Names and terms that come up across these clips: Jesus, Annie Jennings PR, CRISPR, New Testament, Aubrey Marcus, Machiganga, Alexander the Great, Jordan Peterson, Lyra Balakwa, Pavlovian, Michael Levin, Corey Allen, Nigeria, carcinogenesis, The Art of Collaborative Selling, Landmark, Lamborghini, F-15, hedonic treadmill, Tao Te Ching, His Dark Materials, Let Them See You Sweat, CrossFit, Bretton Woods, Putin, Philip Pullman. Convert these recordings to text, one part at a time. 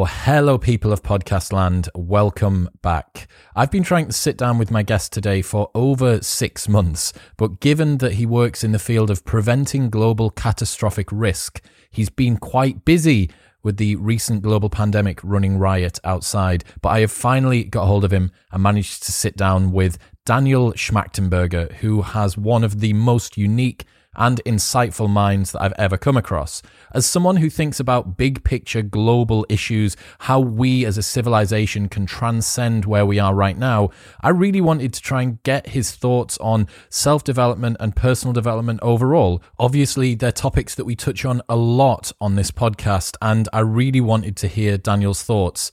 Oh, hello, people of podcast land. Welcome back. I've been trying to sit down with my guest today for over 6 months, but given that he works in the field of preventing global catastrophic risk, he's been quite busy with the recent global pandemic running riot outside. But I have finally got hold of him and managed to sit down with Daniel Schmachtenberger, who has one of the most unique and insightful minds that I've ever come across. As someone who thinks about big picture global issues, how we as a civilization can transcend where we are right now, I really wanted to try and get his thoughts on self-development and personal development overall. Obviously, they're topics that we touch on a lot on this podcast, and I really wanted to hear Daniel's thoughts.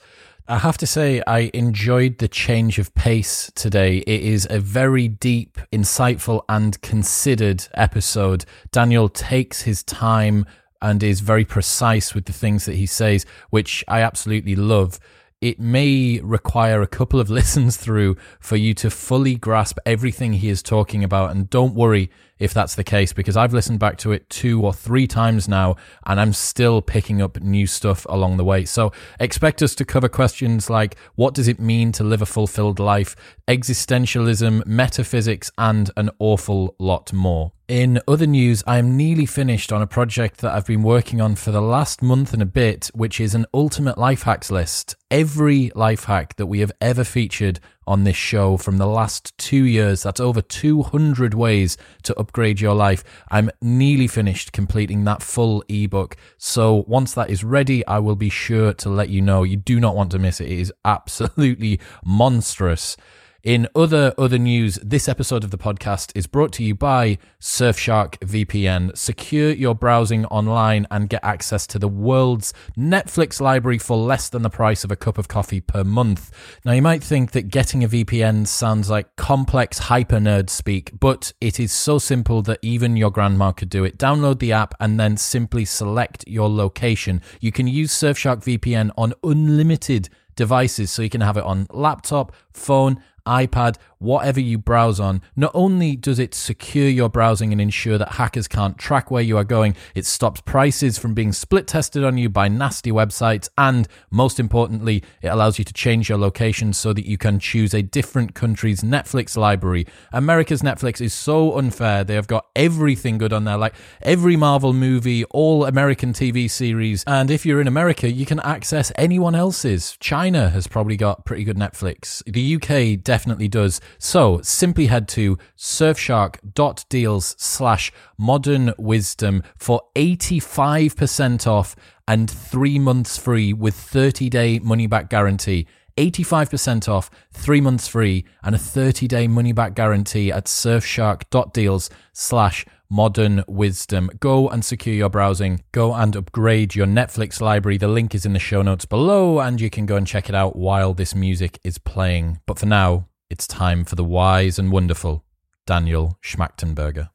I have to say, I enjoyed the change of pace today. It is a very deep, insightful, and considered episode. Daniel takes his time and is very precise with the things that he says, which I absolutely love. It may require a couple of listens through for you to fully grasp everything he is talking about. And don't worry if that's the case, because I've listened back to it 2 or 3 times now, and I'm still picking up new stuff along the way. So expect us to cover questions like, what does it mean to live a fulfilled life, existentialism, metaphysics, and an awful lot more. In other news, I am nearly finished on a project that I've been working on for the last month and a bit, which is an ultimate life hacks list. Every life hack that we have ever featured on this show from the last 2 years, that's over 200 ways to upgrade your life. I'm nearly finished completing that full ebook. So once that is ready, I will be sure to let you know. You do not want to miss it. It is absolutely monstrous. In other news, this episode of the podcast is brought to you by Surfshark VPN. Secure your browsing online and get access to the world's Netflix library for less than the price of a cup of coffee per month. Now, you might think that getting a VPN sounds like complex hyper-nerd speak, but it is so simple that even your grandma could do it. Download the app and then simply select your location. You can use Surfshark VPN on unlimited devices, so you can have it on laptop, phone, iPad, whatever you browse on. Not only does it secure your browsing and ensure that hackers can't track where you are going, it stops prices from being split tested on you by nasty websites, and most importantly, it allows you to change your location so that you can choose a different country's Netflix library. America's Netflix is so unfair. They have got everything good on there, like every Marvel movie, all American TV series, and if you're in America, you can access anyone else's. China has probably got pretty good Netflix. The UK definitely does. So simply head to surfshark.deals/modernwisdom for 85% off and 3 months free with 30-day money-back guarantee. 85% off, 3 months free, and a 30-day money-back guarantee at surfshark.deals/modernwisdom. Go and secure your browsing. Go and upgrade your Netflix library. The link is in the show notes below, and you can go and check it out while this music is playing. But for now, it's time for the wise and wonderful Daniel Schmachtenberger.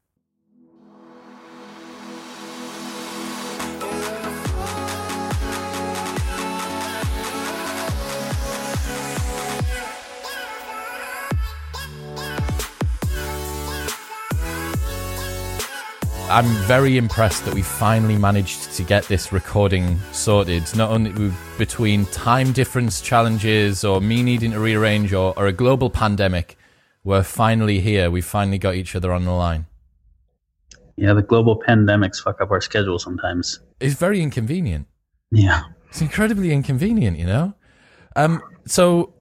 I'm very impressed that we finally managed to get this recording sorted. Not only between time difference challenges or me needing to rearrange or a global pandemic, we're finally here. We finally got each other on the line. Yeah, the global pandemics fuck up our schedule sometimes. It's very inconvenient. Yeah. It's incredibly inconvenient, you know? So,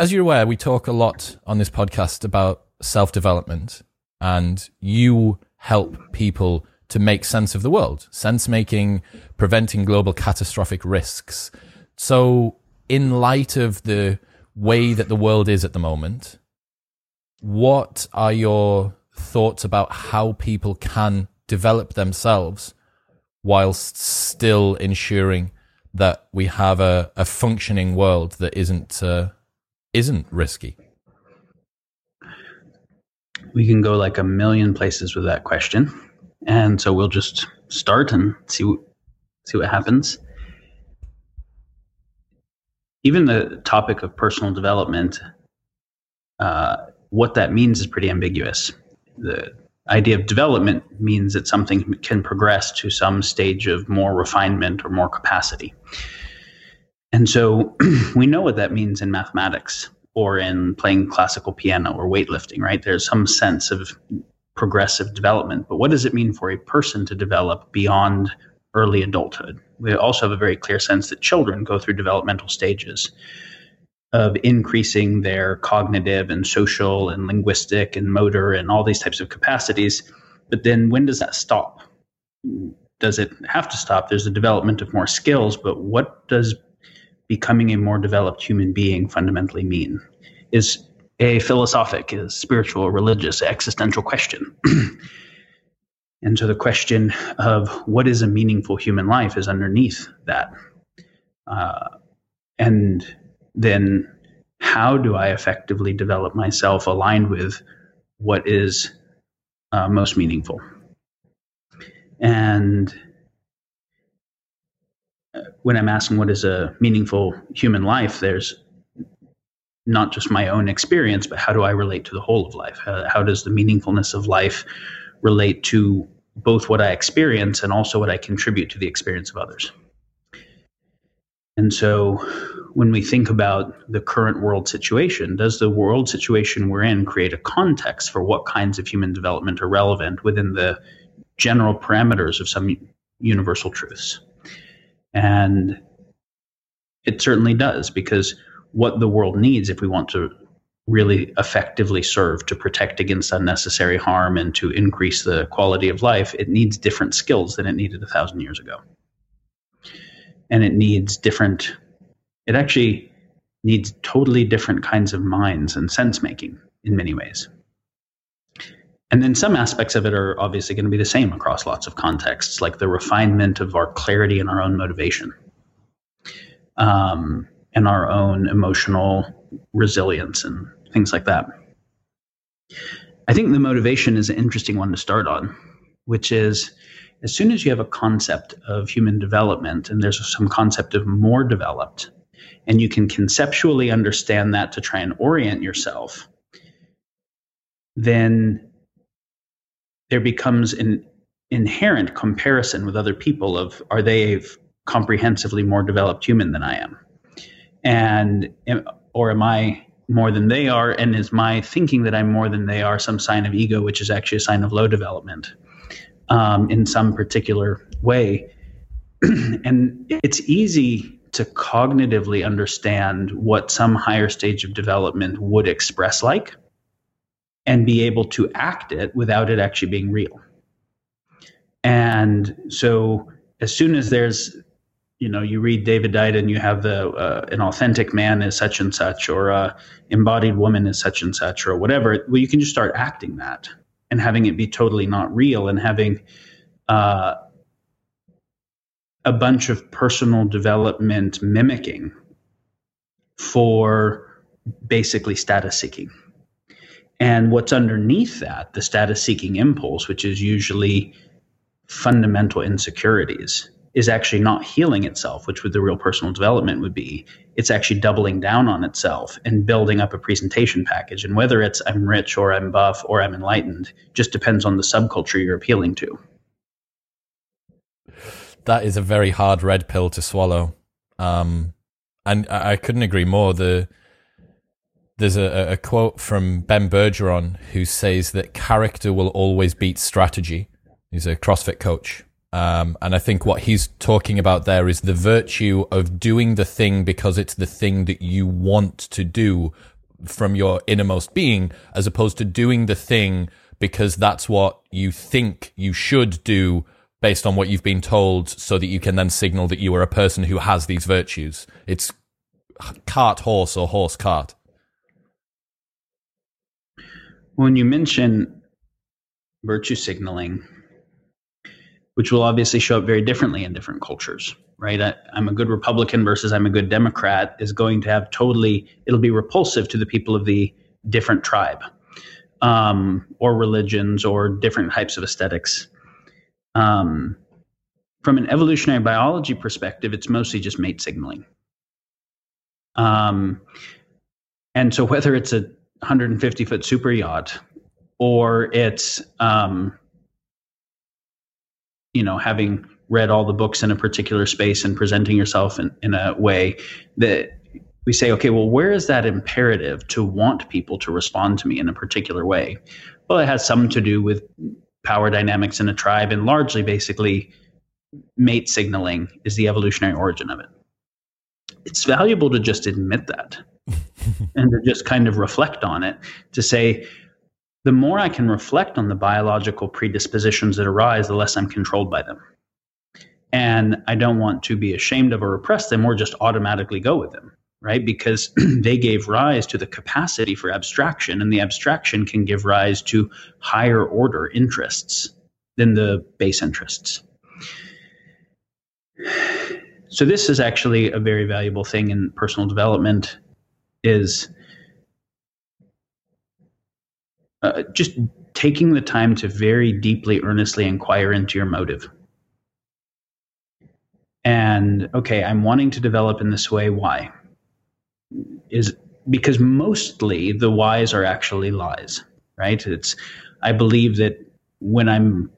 as you're aware, we talk a lot on this podcast about self-development, and you help people to make sense of the world, sense making, preventing global catastrophic risks. So in light of the way that the world is at the moment, what are your thoughts about how people can develop themselves whilst still ensuring that we have a functioning world that isn't risky? We can go like a million places with that question, and so we'll just start and see what happens. Even the topic of personal development, what that means is pretty ambiguous. The idea of development means that something can progress to some stage of more refinement or more capacity. And so we know what that means in mathematics or in playing classical piano or weightlifting, right? There's some sense of progressive development, but what does it mean for a person to develop beyond early adulthood? We also have a very clear sense that children go through developmental stages of increasing their cognitive and social and linguistic and motor and all these types of capacities. But then when does that stop? Does it have to stop? There's the development of more skills, but what does becoming a more developed human being fundamentally mean? Is a philosophic, is spiritual, religious, existential question. And so the question of what is a meaningful human life is underneath that. And then how do I effectively develop myself aligned with what is most meaningful? And when I'm asking what is a meaningful human life, there's not just my own experience, but how do I relate to the whole of life? How does the meaningfulness of life relate to both what I experience and also what I contribute to the experience of others? And so when we think about the current world situation, does the world situation we're in create a context for what kinds of human development are relevant within the general parameters of some universal truths? And it certainly does, because what the world needs, if we want to really effectively serve to protect against unnecessary harm and to increase the quality of life, it needs different skills than it needed 1,000 years ago. And it needs different, it actually needs totally different kinds of minds and sense making in many ways. And then some aspects of it are obviously going to be the same across lots of contexts, like the refinement of our clarity and our own motivation, and our own emotional resilience and things like that. I think the motivation is an interesting one to start on, which is as soon as you have a concept of human development and there's some concept of more developed, and you can conceptually understand that to try and orient yourself, then there becomes an inherent comparison with other people of, are they a comprehensively more developed human than I am? And, or am I more than they are? And is my thinking that I'm more than they are some sign of ego, which is actually a sign of low development in some particular way? And it's easy to cognitively understand what some higher stage of development would express like, and be able to act it without it actually being real. And so as soon as there's, you know, you read David Dyden, you have the an authentic man is such and such, or a embodied woman is such and such, or whatever, well, you can just start acting that and having it be totally not real, and having a bunch of personal development mimicking for basically status seeking. And what's underneath that, the status-seeking impulse, which is usually fundamental insecurities, is actually not healing itself, which with the real personal development would be. It's actually doubling down on itself and building up a presentation package. And whether it's I'm rich or I'm buff or I'm enlightened just depends on the subculture you're appealing to. That is a very hard red pill to swallow. And I couldn't agree more. There's a quote from Ben Bergeron who says that character will always beat strategy. He's a CrossFit coach. And I think what he's talking about there is the virtue of doing the thing because it's the thing that you want to do from your innermost being, as opposed to doing the thing because that's what you think you should do based on what you've been told, so that you can then signal that you are a person who has these virtues. It's cart horse or horse cart. When you mention virtue signaling, which will obviously show up very differently in different cultures, right? I'm a good Republican versus I'm a good Democrat is going to have totally, it'll be repulsive to the people of the different tribe, or religions or different types of aesthetics. From an evolutionary biology perspective, it's mostly just mate signaling. And so whether it's a 150-foot super yacht, or it's having read all the books in a particular space and presenting yourself in a way that we say, okay, well, where is that imperative to want people to respond to me in a particular way? Well, it has some to do with power dynamics in a tribe, and largely basically mate signaling is the evolutionary origin of it. It's valuable to just admit that and to just kind of reflect on it, to say, the more I can reflect on the biological predispositions that arise, the less I'm controlled by them. And I don't want to be ashamed of or repress them or just automatically go with them, right? Because they gave rise to the capacity for abstraction, and the abstraction can give rise to higher order interests than the base interests. So this is actually a very valuable thing in personal development, is just taking the time to very deeply, earnestly inquire into your motive. And, okay, I'm wanting to develop in this way. Why? Is because mostly the whys are actually lies, right? It's, I believe that when I'm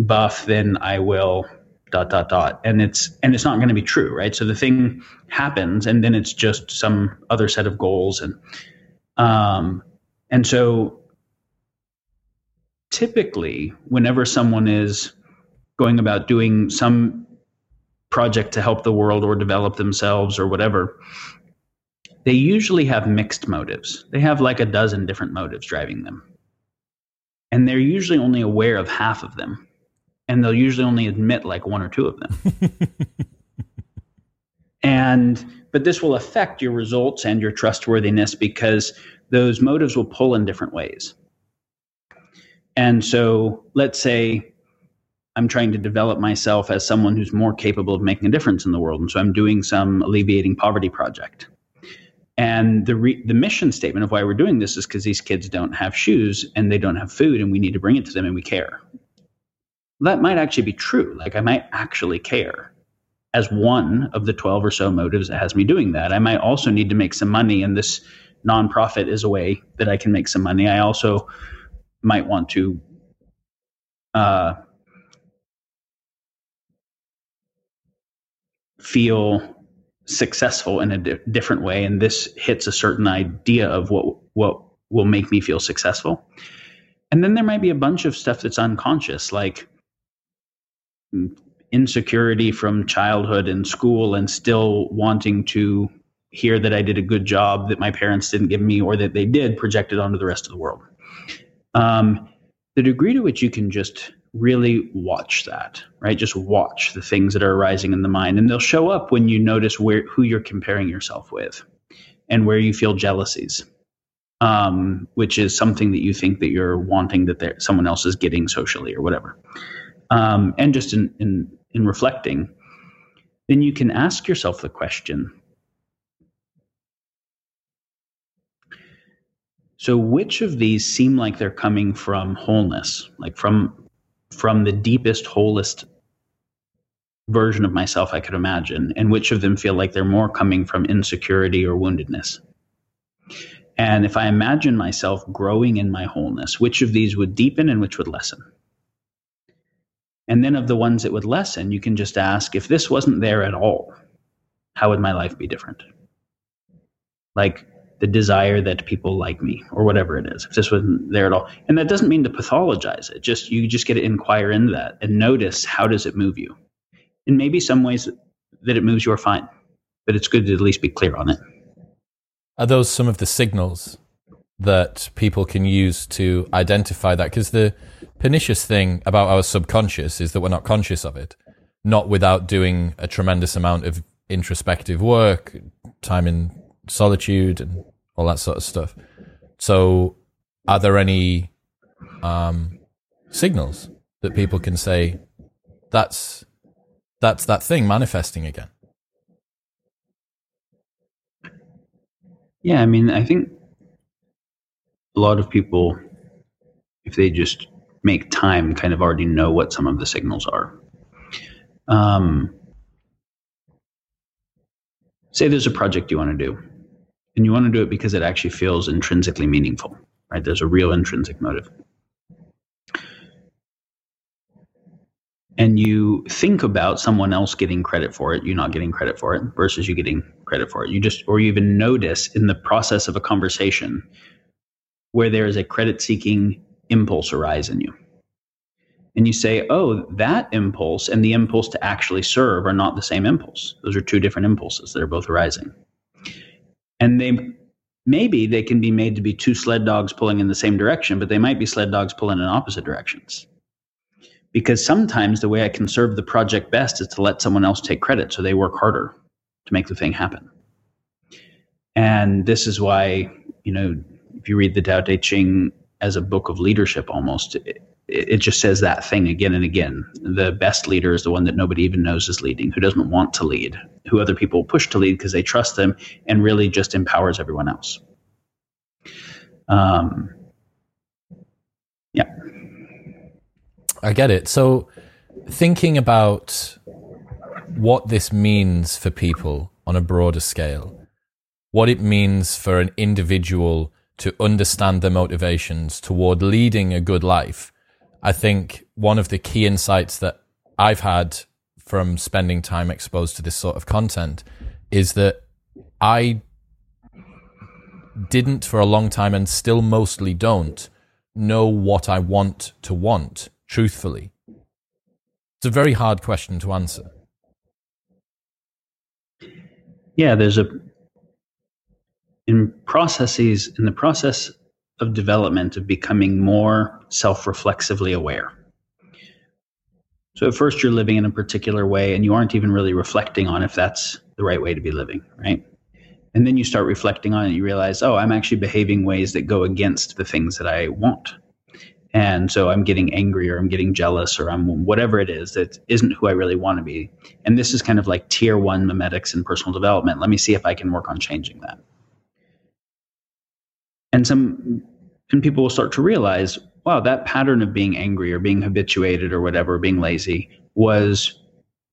buff, then I will ... And it's not going to be true, right? So the thing happens, and then it's just some other set of goals. And so typically whenever someone is going about doing some project to help the world or develop themselves or whatever, they usually have mixed motives. They have like a dozen different motives driving them. And they're usually only aware of half of them. And they'll usually only admit like one or two of them. But this will affect your results and your trustworthiness, because those motives will pull in different ways. And so let's say I'm trying to develop myself as someone who's more capable of making a difference in the world. And so I'm doing some alleviating poverty project. And the mission statement of why we're doing this is because these kids don't have shoes and they don't have food, and we need to bring it to them, and we care. That might actually be true. Like, I might actually care as one of the 12 or so motives that has me doing that. I might also need to make some money, and this nonprofit is a way that I can make some money. I also might want to feel successful in a different way, and this hits a certain idea of what will make me feel successful. And then there might be a bunch of stuff that's unconscious, like insecurity from childhood and school, and still wanting to hear that I did a good job that my parents didn't give me, or that they did, projected onto the rest of the world. The degree to which you can just really watch that, right? Just watch the things that are arising in the mind, and they'll show up when you notice who you're comparing yourself with, and where you feel jealousies, which is something that you think that you're wanting that someone else is getting socially or whatever. And just in reflecting, then you can ask yourself the question, so which of these seem like they're coming from wholeness, like from the deepest, wholest version of myself I could imagine, and which of them feel like they're more coming from insecurity or woundedness? And if I imagine myself growing in my wholeness, which of these would deepen and which would lessen? And then of the ones that would lessen, you can just ask, if this wasn't there at all, how would my life be different? Like, the desire that people like me, or whatever it is, if this wasn't there at all. And that doesn't mean to pathologize it. Just, you just get to inquire into that and notice, how does it move you? And maybe some ways that it moves you are fine, but it's good to at least be clear on it. Are those some of the signals that people can use to identify that? Because the pernicious thing about our subconscious is that we're not conscious of it, not without doing a tremendous amount of introspective work, time in solitude and all that sort of stuff. So are there any signals that people can say, that's that thing manifesting again? Yeah, I mean, I think a lot of people, if they just make time, kind of already know what some of the signals are. Say there's a project you want to do, and you want to do it because it actually feels intrinsically meaningful, right? There's a real intrinsic motive. and you think about someone else getting credit for it, you not getting credit for it versus you getting credit for it. You just, or you even notice in the process of a conversation where there is a credit seeking impulse arise in you. And you say, oh, that impulse and the impulse to actually serve are not the same impulse. Those are two different impulses that are both arising. And maybe they can be made to be two sled dogs pulling in the same direction, but they might be sled dogs pulling in opposite directions. Because sometimes the way I can serve the project best is to let someone else take credit so they work harder to make the thing happen. And this is why, you know, if you read the Tao Te Ching as a book of leadership almost, it just says that thing again and again. The best leader is the one that nobody even knows is leading, who doesn't want to lead, who other people push to lead because they trust them and really just empowers everyone else. Yeah. I get it. So thinking about what this means for people on a broader scale, what it means for an individual to understand their motivations toward leading a good life, I think one of the key insights that I've had from spending time exposed to this sort of content is that I didn't for a long time, and still mostly don't, know what I want to want. Truthfully, it's a very hard question to answer. Yeah, in the process of development of becoming more self-reflexively aware. So at first you're living in a particular way and you aren't even really reflecting on if that's the right way to be living, right? And then you start reflecting on it and you realize, oh, I'm actually behaving ways that go against the things that I want. And so I'm getting angry or I'm getting jealous or I'm whatever it is that isn't who I really want to be. And this is kind of like tier one memetics in personal development. Let me see if I can work on changing that. And people will start to realize, wow, that pattern of being angry or being habituated or whatever, being lazy was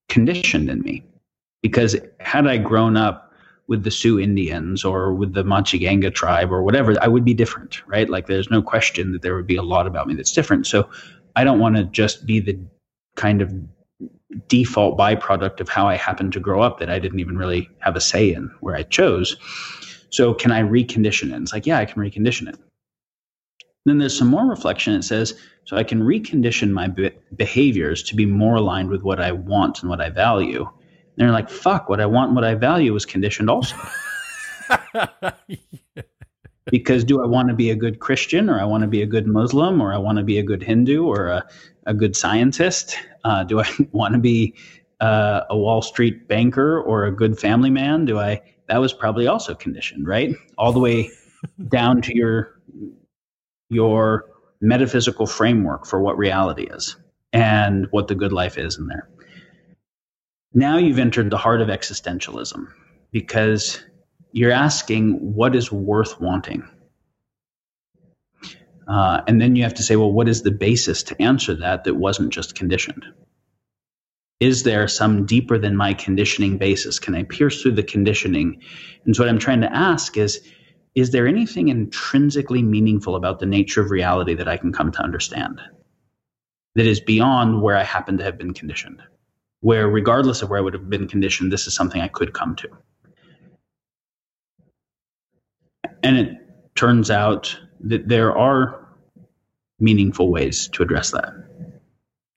conditioned in me. Because had I grown up with the Sioux Indians or with the Machiganga tribe or whatever, I would be different, right? Like there's no question that there would be a lot about me that's different. So I don't want to just be the kind of default byproduct of how I happened to grow up that I didn't even really have a say in where I chose. So can I recondition it? And it's like, yeah, I can recondition it. And then there's some more reflection. It says, so I can recondition my behaviors to be more aligned with what I want and what I value. And they're like, fuck, what I want and what I value was conditioned also. Yeah. Because do I want to be a good Christian or I want to be a good Muslim or I want to be a good Hindu or a good scientist? Do I want to be a Wall Street banker or a good family man? That was probably also conditioned, right? All the way down to your metaphysical framework for what reality is and what the good life is in there. Now you've entered the heart of existentialism because you're asking what is worth wanting. And then you have to say, well, what is the basis to answer that wasn't just conditioned? Is there some deeper than my conditioning basis? Can I pierce through the conditioning? And so what I'm trying to ask is there anything intrinsically meaningful about the nature of reality that I can come to understand that is beyond where I happen to have been conditioned, where regardless of where I would have been conditioned, this is something I could come to. And it turns out that there are meaningful ways to address that.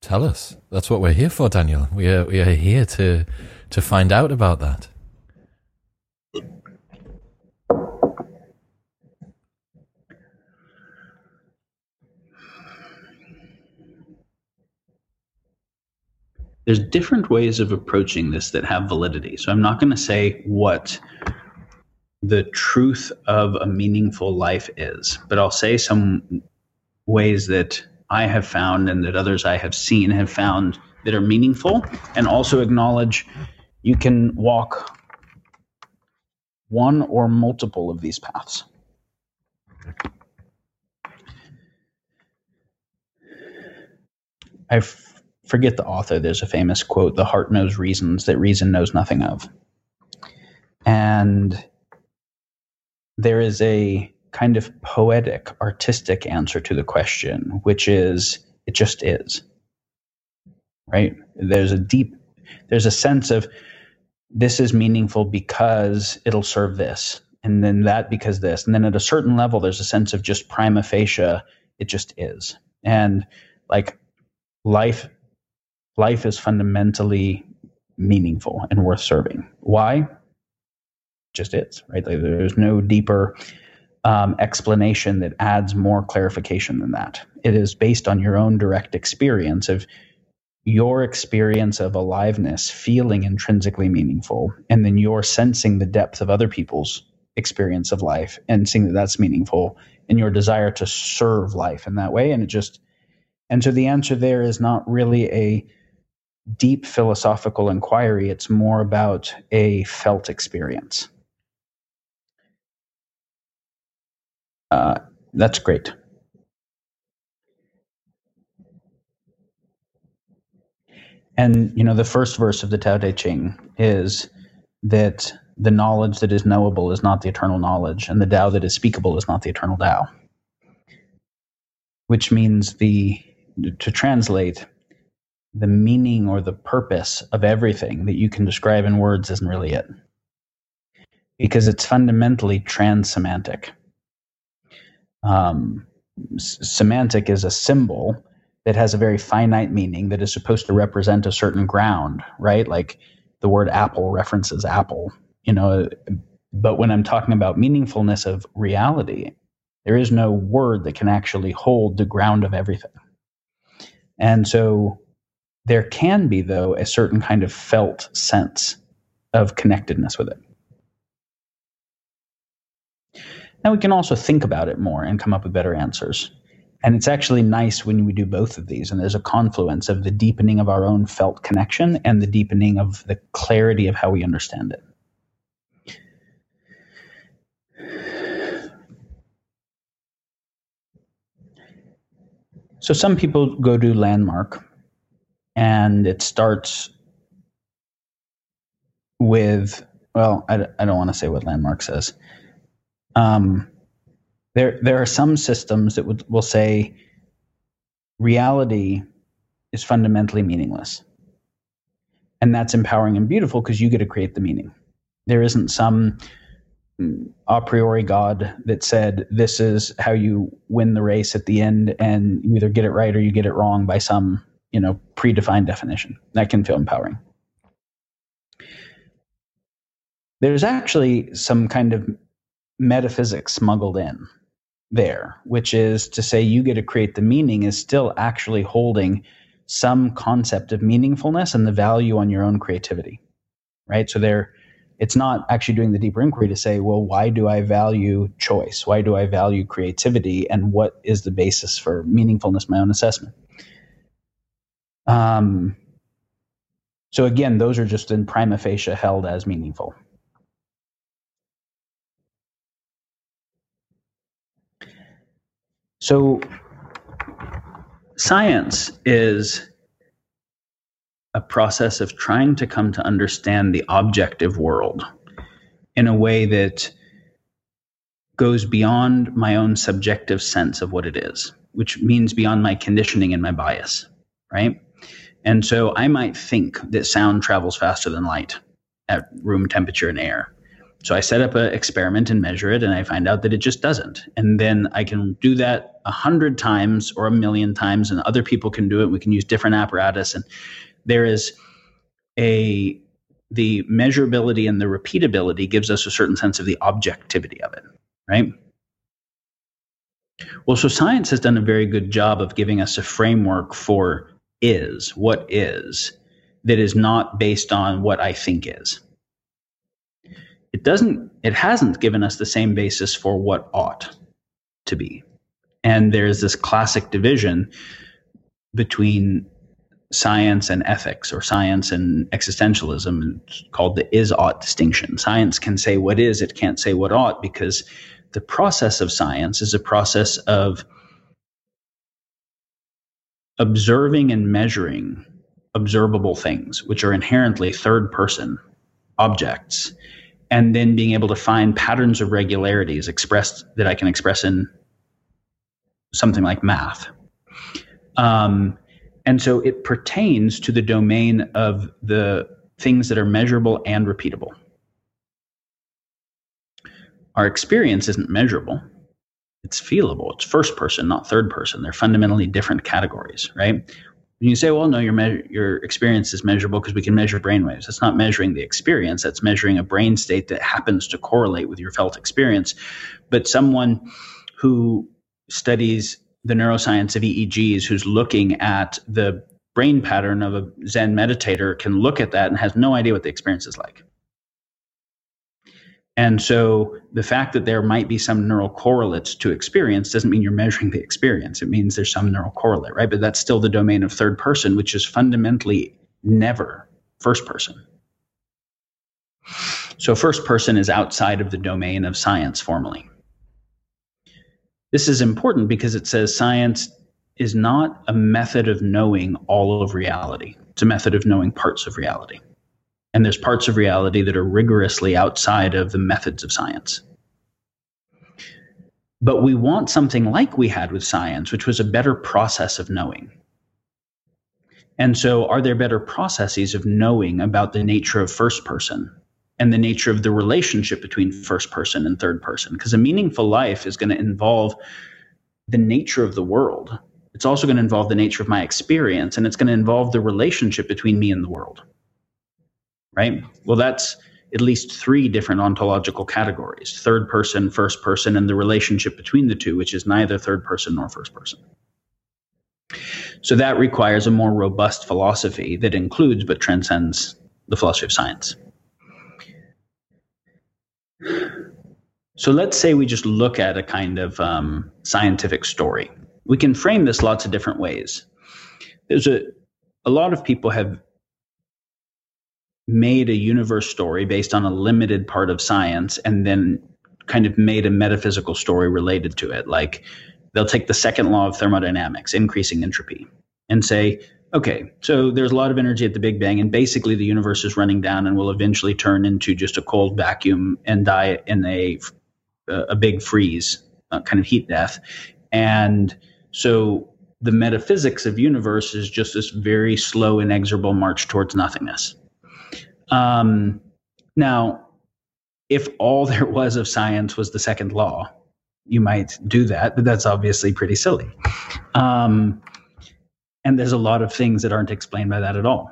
Tell us. That's what we're here for, Daniel. We are here to find out about that. There's different ways of approaching this that have validity. So I'm not going to say what the truth of a meaningful life is, but I'll say some ways that I have found and that others I have seen have found that are meaningful, and also acknowledge you can walk one or multiple of these paths. I forget the author. There's a famous quote, "The heart knows reasons that reason knows nothing of." And there is a kind of poetic, artistic answer to the question, which is, it just is. right? There's a sense of this is meaningful because it'll serve this, and then that because this. And then at a certain level, there's a sense of just prima facie, it just is. And like life is fundamentally meaningful and worth serving. Why? Just is, right? Like there's no deeper explanation that adds more clarification than that. It is based on your own direct experience of your experience of aliveness feeling intrinsically meaningful, and then you're sensing the depth of other people's experience of life and seeing that that's meaningful, and your desire to serve life in that way. And it just, and so the answer there is not really a deep philosophical inquiry. It's more about a felt experience. That's great. And, you know, the first verse of the Tao Te Ching is that the knowledge that is knowable is not the eternal knowledge, and the Tao that is speakable is not the eternal Tao. Which means to translate, the meaning or the purpose of everything that you can describe in words isn't really it. Because it's fundamentally trans-semantic. Semantic is a symbol that has a very finite meaning that is supposed to represent a certain ground, right? Like the word apple references apple, you know, but when I'm talking about meaningfulness of reality, there is no word that can actually hold the ground of everything. And so there can be, though, a certain kind of felt sense of connectedness with it. Now we can also think about it more and come up with better answers. And it's actually nice when we do both of these, and there's a confluence of the deepening of our own felt connection and the deepening of the clarity of how we understand it. So some people go do Landmark, and it starts with, well, I don't want to say what Landmark says. There are some systems that will say reality is fundamentally meaningless. And that's empowering and beautiful because you get to create the meaning. There isn't some a priori God that said this is how you win the race at the end, and you either get it right or you get it wrong by some, you know, predefined definition. That can feel empowering. There's actually some kind of metaphysics smuggled in there, which is to say you get to create the meaning is still actually holding some concept of meaningfulness and the value on your own creativity, right? So there, it's not actually doing the deeper inquiry to say, well, why do I value choice? Why do I value creativity? And what is the basis for meaningfulness, my own assessment? So again, those are just in prima facie held as meaningful. So science is a process of trying to come to understand the objective world in a way that goes beyond my own subjective sense of what it is, which means beyond my conditioning and my bias, right? And so I might think that sound travels faster than light at room temperature and air. So I set up an experiment and measure it, and I find out that it just doesn't. And then I can do that 100 times or 1,000,000 times, and other people can do it. We can use different apparatus. And there is the measurability and the repeatability gives us a certain sense of the objectivity of it, right? Well, so science has done a very good job of giving us a framework for what is, that is not based on what I think is. It hasn't given us the same basis for what ought to be. And there's this classic division between science and ethics, or science and existentialism, called the is-ought distinction. Science can say what is, it can't say what ought, because the process of science is a process of observing and measuring observable things, which are inherently third-person objects, and then being able to find patterns of regularities expressed that I can express in something like math. And so it pertains to the domain of the things that are measurable and repeatable. Our experience isn't measurable. It's feelable. It's first person, not third person. They're fundamentally different categories, right? When you say, well, no, your experience is measurable because we can measure brainwaves. That's not measuring the experience. That's measuring a brain state that happens to correlate with your felt experience. But someone who studies the neuroscience of EEGs, who's looking at the brain pattern of a Zen meditator, can look at that and has no idea what the experience is like. And so the fact that there might be some neural correlates to experience doesn't mean you're measuring the experience. It means there's some neural correlate, right? But that's still the domain of third person, which is fundamentally never first person. So first person is outside of the domain of science formally. This is important because it says science is not a method of knowing all of reality. It's a method of knowing parts of reality. And there's parts of reality that are rigorously outside of the methods of science. But we want something like we had with science, which was a better process of knowing. And so are there better processes of knowing about the nature of first person and the nature of the relationship between first person and third person? Because a meaningful life is going to involve the nature of the world. It's also going to involve the nature of my experience, and it's going to involve the relationship between me and the world. Right? Well, that's at least three different ontological categories: third person, first person, and the relationship between the two, which is neither third person nor first person. So that requires a more robust philosophy that includes but transcends the philosophy of science. So let's say we just look at a kind of scientific story. We can frame this lots of different ways. There's a lot of people have made a universe story based on a limited part of science and then kind of made a metaphysical story related to it. Like they'll take the second law of thermodynamics, increasing entropy, and say, okay, so there's a lot of energy at the Big Bang and basically the universe is running down and will eventually turn into just a cold vacuum and die in a big freeze, kind of heat death. And so the metaphysics of universe is just this very slow, inexorable march towards nothingness. Now, if all there was of science was the second law, you might do that, but that's obviously pretty silly. And there's a lot of things that aren't explained by that at all.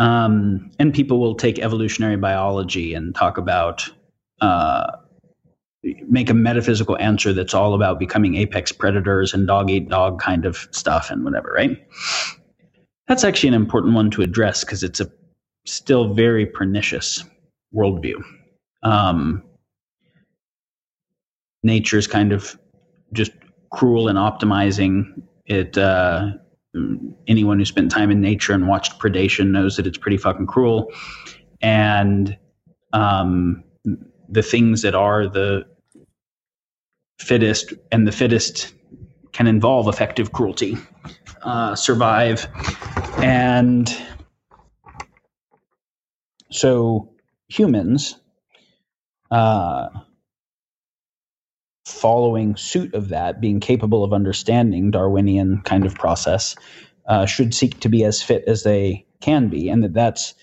And people will take evolutionary biology and talk about, make a metaphysical answer that's all about becoming apex predators and dog eat dog kind of stuff and whatever, right? That's actually an important one to address because it's a still very pernicious worldview. Nature's kind of just cruel in optimizing it. Anyone who spent time in nature and watched predation knows that it's pretty fucking cruel. And the things that are the fittest, and the fittest can involve effective cruelty, survive. And so humans, following suit of that, being capable of understanding Darwinian kind of process, should seek to be as fit as they can be, and that's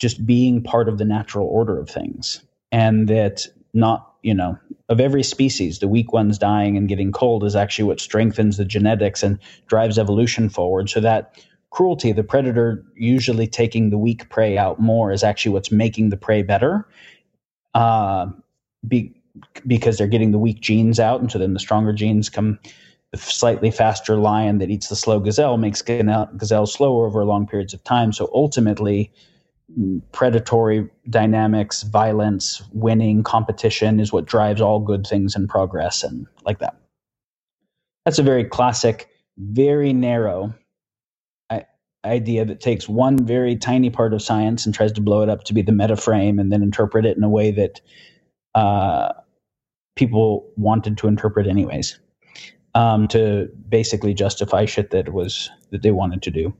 just being part of the natural order of things. And that not, you know, of every species, the weak ones dying and getting cold is actually what strengthens the genetics and drives evolution forward. So that cruelty, the predator usually taking the weak prey out more, is actually what's making the prey better, because they're getting the weak genes out. And so then the stronger genes come. The slightly faster lion that eats the slow gazelle makes gazelle slower over long periods of time. So ultimately, predatory dynamics, violence, winning, competition is what drives all good things and progress and like that. That's a very classic, very narrow idea that takes one very tiny part of science and tries to blow it up to be the meta frame and then interpret it in a way that people wanted to interpret anyways, to basically justify shit that they wanted to do.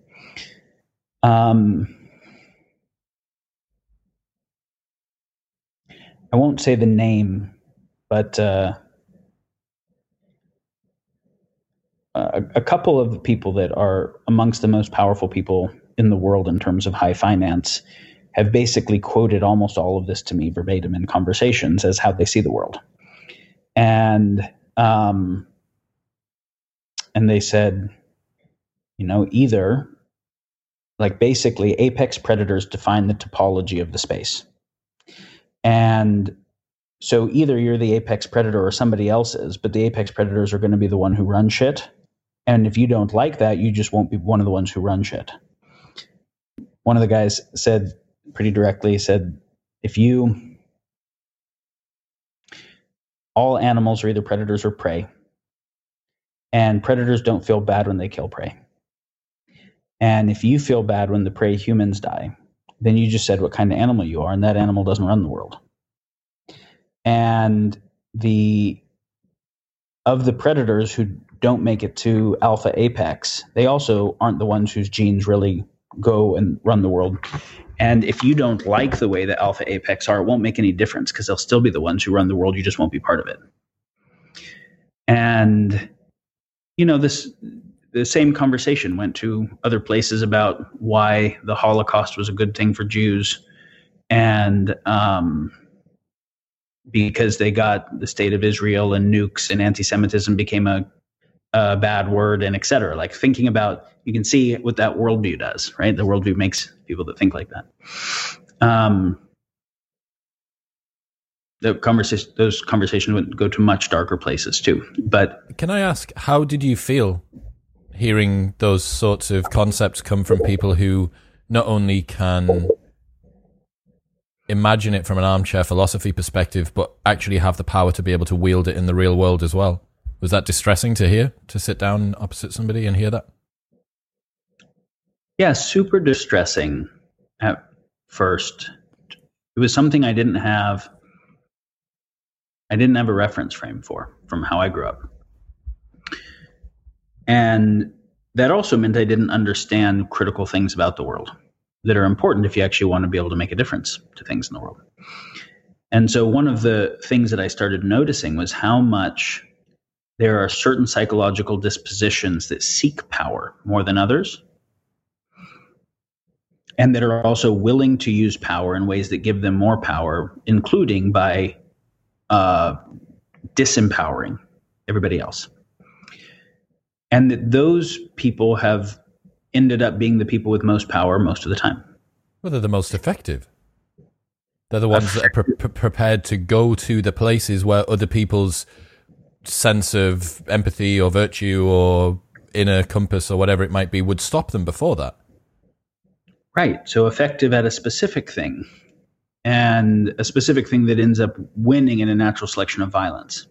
I won't say the name, but a couple of the people that are amongst the most powerful people in the world in terms of high finance have basically quoted almost all of this to me verbatim in conversations as how they see the world. And they said, you know, either like basically apex predators define the topology of the space. And so either you're the apex predator or somebody else is, but the apex predators are going to be the one who run shit. And if you don't like that, you just won't be one of the ones who run shit. One of the guys said pretty directly, said, all animals are either predators or prey, and predators don't feel bad when they kill prey. And if you feel bad when the prey humans die, then you just said what kind of animal you are, and that animal doesn't run the world. And of the predators who don't make it to alpha apex, they also aren't the ones whose genes really go and run the world. And if you don't like the way that alpha apex are, it won't make any difference because they'll still be the ones who run the world. You just won't be part of it. And, you know, the same conversation went to other places about why the Holocaust was a good thing for Jews. And, because they got the state of Israel and nukes, and anti-Semitism became a bad word, and et cetera. Like thinking about, you can see what that worldview does, right? The worldview makes people that think like that. Those conversations would go to much darker places too. But can I ask, how did you feel hearing those sorts of concepts come from people who not only can imagine it from an armchair philosophy perspective, but actually have the power to be able to wield it in the real world as well? Was that distressing to hear, to sit down opposite somebody and hear that? Yeah, super distressing at first. It was something I didn't have a reference frame for from how I grew up. And that also meant I didn't understand critical things about the world that are important if you actually want to be able to make a difference to things in the world. And so one of the things that I started noticing was how much there are certain psychological dispositions that seek power more than others, and that are also willing to use power in ways that give them more power, including by disempowering everybody else. And that those people have ended up being the people with most power most of the time. Well, they're the most effective. They're the ones that are prepared to go to the places where other people's sense of empathy or virtue or inner compass or whatever it might be would stop them before that. Right. So effective at a specific thing, and a specific thing that ends up winning in a natural selection of violence.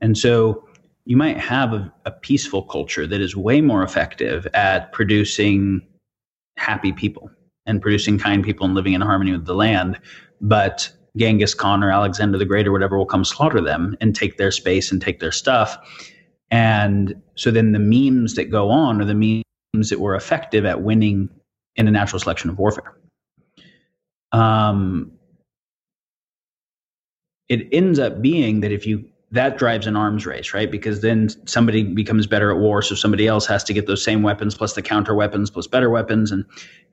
And so you might have a peaceful culture that is way more effective at producing happy people and producing kind people and living in harmony with the land, but Genghis Khan or Alexander the Great or whatever will come slaughter them and take their space and take their stuff. And so then the memes that go on are the memes that were effective at winning in a natural selection of warfare. It ends up being that that drives an arms race, right? Because then somebody becomes better at war, so somebody else has to get those same weapons plus the counter weapons plus better weapons. And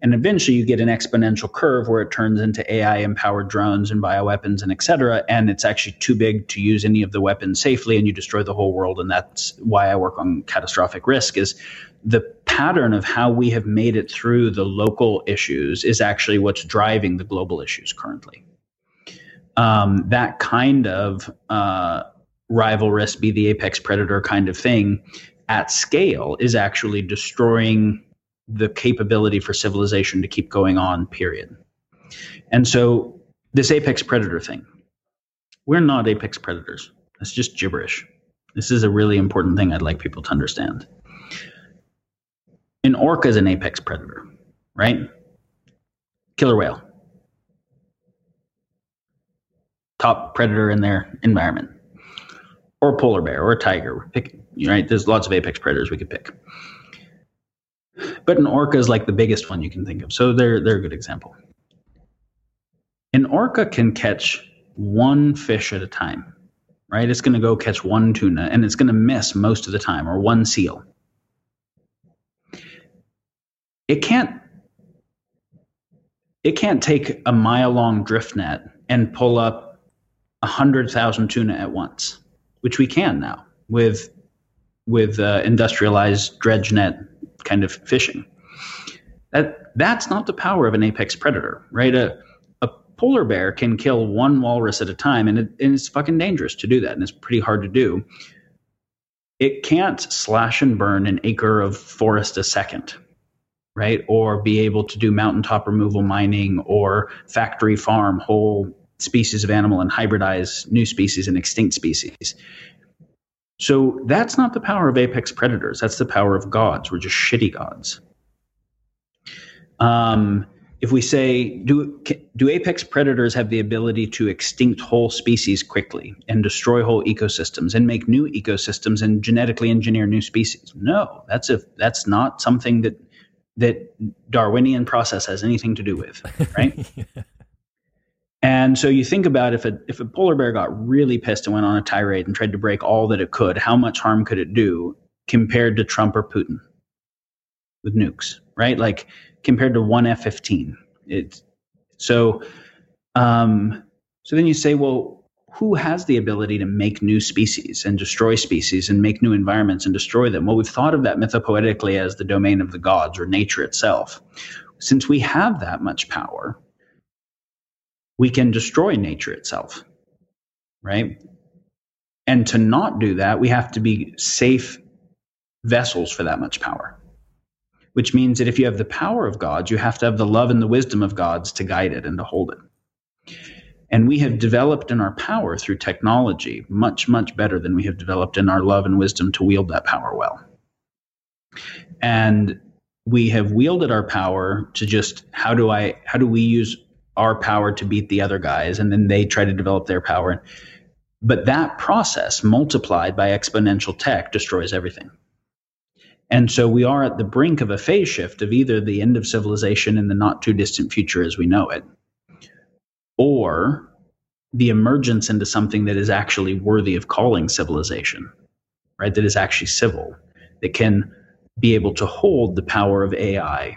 eventually you get an exponential curve where it turns into AI-empowered drones and bioweapons and et cetera, and it's actually too big to use any of the weapons safely, and you destroy the whole world. And that's why I work on catastrophic risk, is the pattern of how we have made it through the local issues is actually what's driving the global issues currently. That kind of rivalrous, be the apex predator kind of thing at scale is actually destroying the capability for civilization to keep going on, period. And so this apex predator thing, we're not apex predators. That's just gibberish. This is a really important thing I'd like people to understand. An orca is an apex predator, right? Killer whale. Top predator in their environment. Or a polar bear, or a tiger, right? There's lots of apex predators we could pick. But an orca is like the biggest one you can think of, so they're a good example. An orca can catch one fish at a time. right? It's going to go catch one tuna, and it's going to miss most of the time, or one seal. It can't take a mile-long drift net and pull up 100,000 tuna at once, which we can now with industrialized dredge net kind of fishing. That's not the power of an apex predator, right? A polar bear can kill one walrus at a time, and it's fucking dangerous to do that, and it's pretty hard to do. It can't slash and burn an acre of forest a second, right? Or be able to do mountaintop removal mining or factory farm whole species of animal and hybridize new species and extinct species. So that's not the power of apex predators. That's the power of gods. We're just shitty gods. If we say, do apex predators have the ability to extinct whole species quickly and destroy whole ecosystems and make new ecosystems and genetically engineer new species? No, that's not something that Darwinian process has anything to do with, right? Yeah. And so you think about if a polar bear got really pissed and went on a tirade and tried to break all that it could, how much harm could it do compared to Trump or Putin with nukes, right? Like compared to one F-15. So then you say, well, who has the ability to make new species and destroy species and make new environments and destroy them? Well, we've thought of that mythopoetically as the domain of the gods or nature itself. Since we have that much power, we can destroy nature itself, right? And to not do that, we have to be safe vessels for that much power, which means that if you have the power of gods, you have to have the love and the wisdom of gods to guide it and to hold it. And we have developed in our power through technology much, much better than we have developed in our love and wisdom to wield that power well. And we have wielded our power to just, how do we use our power to beat the other guys, and then they try to develop their power. But that process multiplied by exponential tech destroys everything. And so we are at the brink of a phase shift of either the end of civilization in the not too distant future as we know it, or the emergence into something that is actually worthy of calling civilization, right? That is actually civil, that can be able to hold the power of AI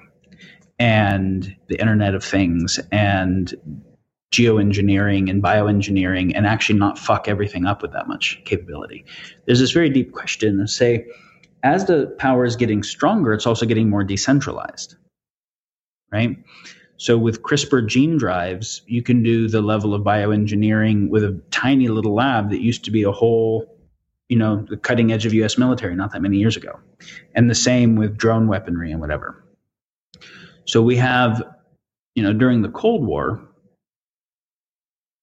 and the Internet of Things and geoengineering and bioengineering and actually not fuck everything up with that much capability. There's this very deep question of, say, as the power is getting stronger, it's also getting more decentralized, right? So with CRISPR gene drives, you can do the level of bioengineering with a tiny little lab that used to be a whole, the cutting edge of U.S. military not that many years ago. And the same with drone weaponry and whatever. So we have, during the Cold War,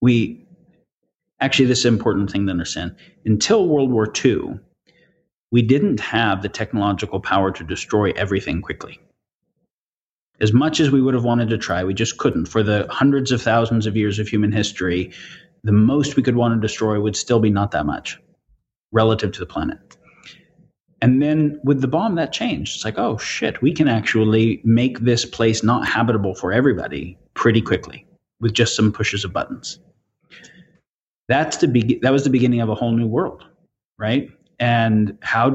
this is an important thing to understand. Until World War II, we didn't have the technological power to destroy everything quickly. As much as we would have wanted to try, we just couldn't. For the hundreds of thousands of years of human history, the most we could want to destroy would still be not that much relative to the planet. And then with the bomb, that changed. It's like, oh, shit, we can actually make this place not habitable for everybody pretty quickly with just some pushes of buttons. That was the beginning of a whole new world, right? And how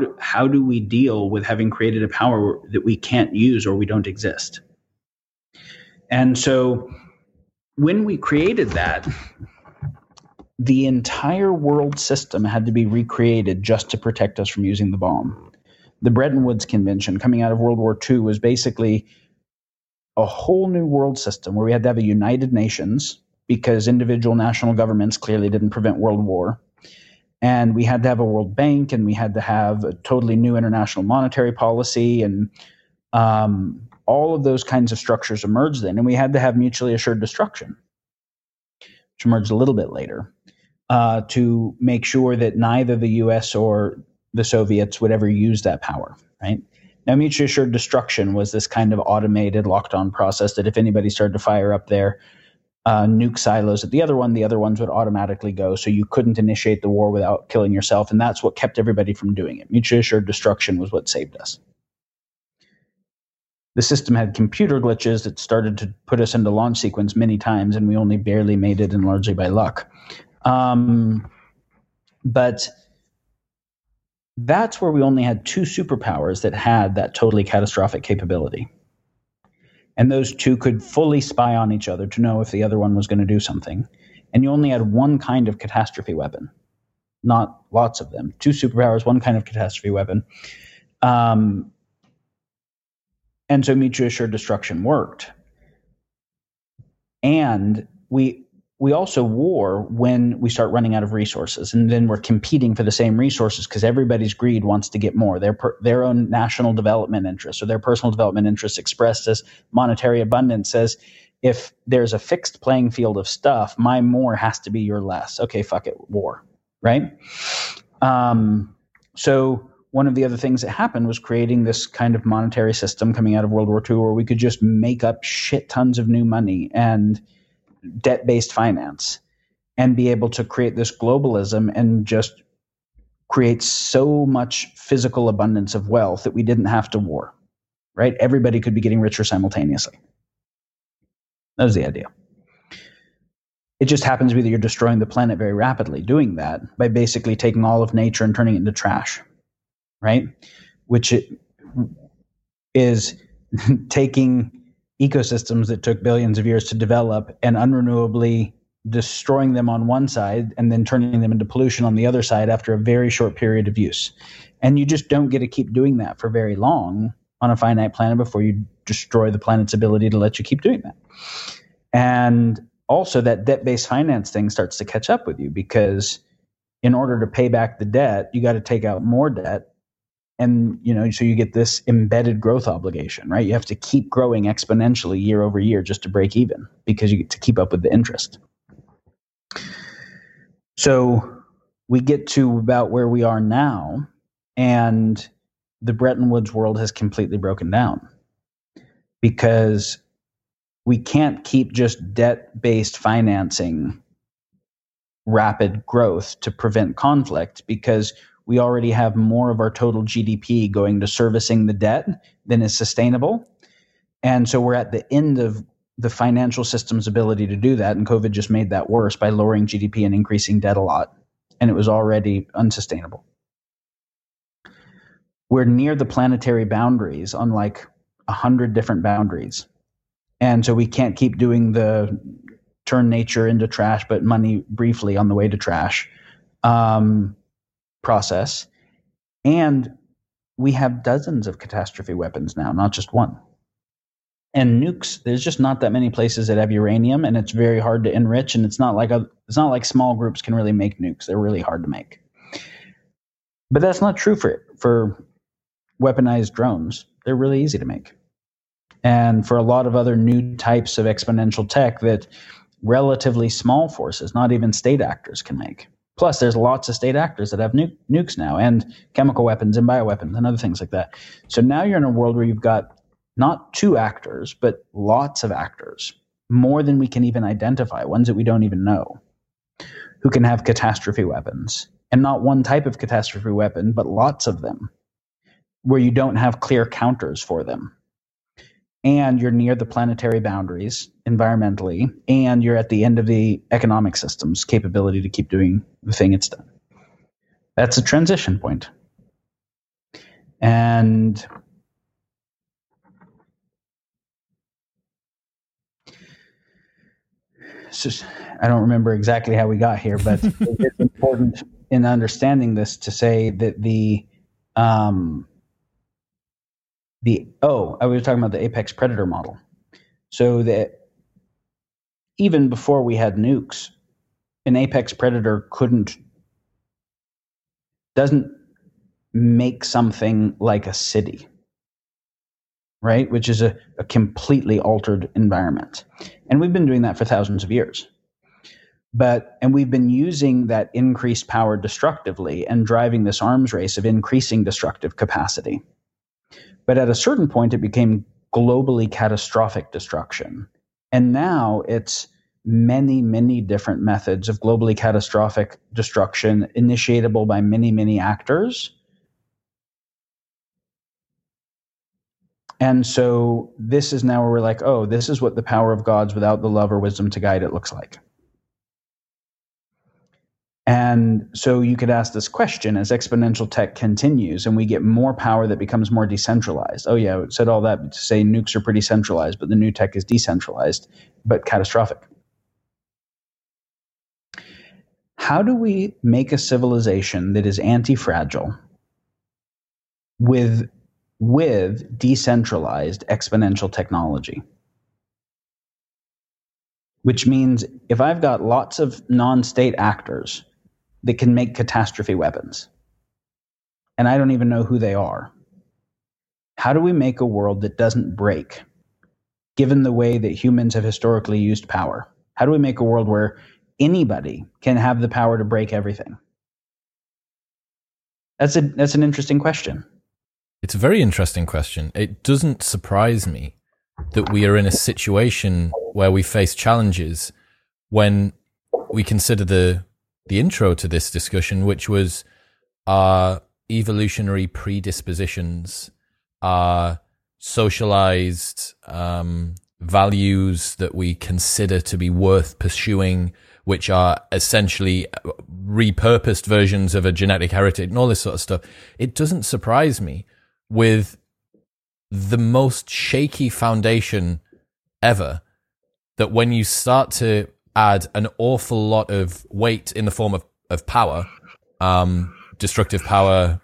do we deal with having created a power that we can't use or we don't exist? And so when we created that, the entire world system had to be recreated just to protect us from using the bomb. The Bretton Woods Convention coming out of World War II was basically a whole new world system where we had to have a United Nations because individual national governments clearly didn't prevent world war. And we had to have a World Bank, and we had to have a totally new international monetary policy, and all of those kinds of structures emerged then. And we had to have mutually assured destruction, which emerged a little bit later. To make sure that neither the U.S. or the Soviets would ever use that power, right? Now, mutually assured destruction was this kind of automated, locked-on process that if anybody started to fire up their nuke silos at the other ones would automatically go, so you couldn't initiate the war without killing yourself, and that's what kept everybody from doing it. Mutually assured destruction was what saved us. The system had computer glitches that started to put us into launch sequence many times, and we only barely made it, and largely by luck. But that's where we only had two superpowers that had that totally catastrophic capability. And those two could fully spy on each other to know if the other one was going to do something. And you only had one kind of catastrophe weapon, not lots of them. Two superpowers, one kind of catastrophe weapon. And so mutually assured destruction worked. And we also war when we start running out of resources, and then we're competing for the same resources because everybody's greed wants to get more. Their own national development interests or their personal development interests expressed as monetary abundance says, if there's a fixed playing field of stuff, my more has to be your less. Okay, fuck it, war, right? So one of the other things that happened was creating this kind of monetary system coming out of World War II where we could just make up shit tons of new money and debt-based finance and be able to create this globalism and just create so much physical abundance of wealth that we didn't have to war, right? Everybody could be getting richer simultaneously. That was the idea. It just happens to be that you're destroying the planet very rapidly doing that by basically taking all of nature and turning it into trash, right? Which is taking ecosystems that took billions of years to develop and unrenewably destroying them on one side and then turning them into pollution on the other side after a very short period of use. And you just don't get to keep doing that for very long on a finite planet before you destroy the planet's ability to let you keep doing that. And also that debt-based finance thing starts to catch up with you because in order to pay back the debt, you got to take out more debt. And, you know, so you get this embedded growth obligation, right? You have to keep growing exponentially year over year just to break even because you get to keep up with the interest. So we get to about where we are now, and the Bretton Woods world has completely broken down because we can't keep just debt-based financing rapid growth to prevent conflict because we already have more of our total GDP going to servicing the debt than is sustainable. And so we're at the end of the financial system's ability to do that. And COVID just made that worse by lowering GDP and increasing debt a lot. And it was already unsustainable. We're near the planetary boundaries on like 100 different boundaries. And so we can't keep doing the turn nature into trash, but money briefly on the way to trash. Process. And we have dozens of catastrophe weapons now, not just one. And nukes, there's just not that many places that have uranium, and it's very hard to enrich. And it's not like small groups can really make nukes. They're really hard to make. But that's not true for weaponized drones. They're really easy to make. And for a lot of other new types of exponential tech that relatively small forces, not even state actors, can make. Plus, there's lots of state actors that have nukes now and chemical weapons and bioweapons and other things like that. So now you're in a world where you've got not two actors, but lots of actors, more than we can even identify, ones that we don't even know, who can have catastrophe weapons. And not one type of catastrophe weapon, but lots of them, where you don't have clear counters for them. And you're near the planetary boundaries environmentally, and you're at the end of the economic system's capability to keep doing the thing it's done. That's a transition point. And it's just, I don't remember exactly how we got here, but it's important in understanding this to say that I was talking about the apex predator model. So that even before we had nukes, an apex predator doesn't make something like a city, right? Which is a completely altered environment. And we've been doing that for thousands of years. And we've been using that increased power destructively and driving this arms race of increasing destructive capacity. But at a certain point, it became globally catastrophic destruction. And now it's many, many different methods of globally catastrophic destruction initiatable by many, many actors. And so this is now where we're like, oh, this is what the power of gods without the love or wisdom to guide it looks like. And so you could ask this question as exponential tech continues and we get more power that becomes more decentralized. Oh, yeah, I said all that to say nukes are pretty centralized, but the new tech is decentralized, but catastrophic. How do we make a civilization that is anti-fragile with decentralized exponential technology? Which means if I've got lots of non-state actors that can make catastrophe weapons, and I don't even know who they are, how do we make a world that doesn't break, given the way that humans have historically used power? How do we make a world where anybody can have the power to break everything? That's an interesting question. It's a very interesting question. It doesn't surprise me that we are in a situation where we face challenges when we consider the intro to this discussion, which was our evolutionary predispositions, our socialized values that we consider to be worth pursuing, which are essentially repurposed versions of a genetic heritage and all this sort of stuff. It doesn't surprise me with the most shaky foundation ever, that when you start to add an awful lot of weight in the form of power, destructive power,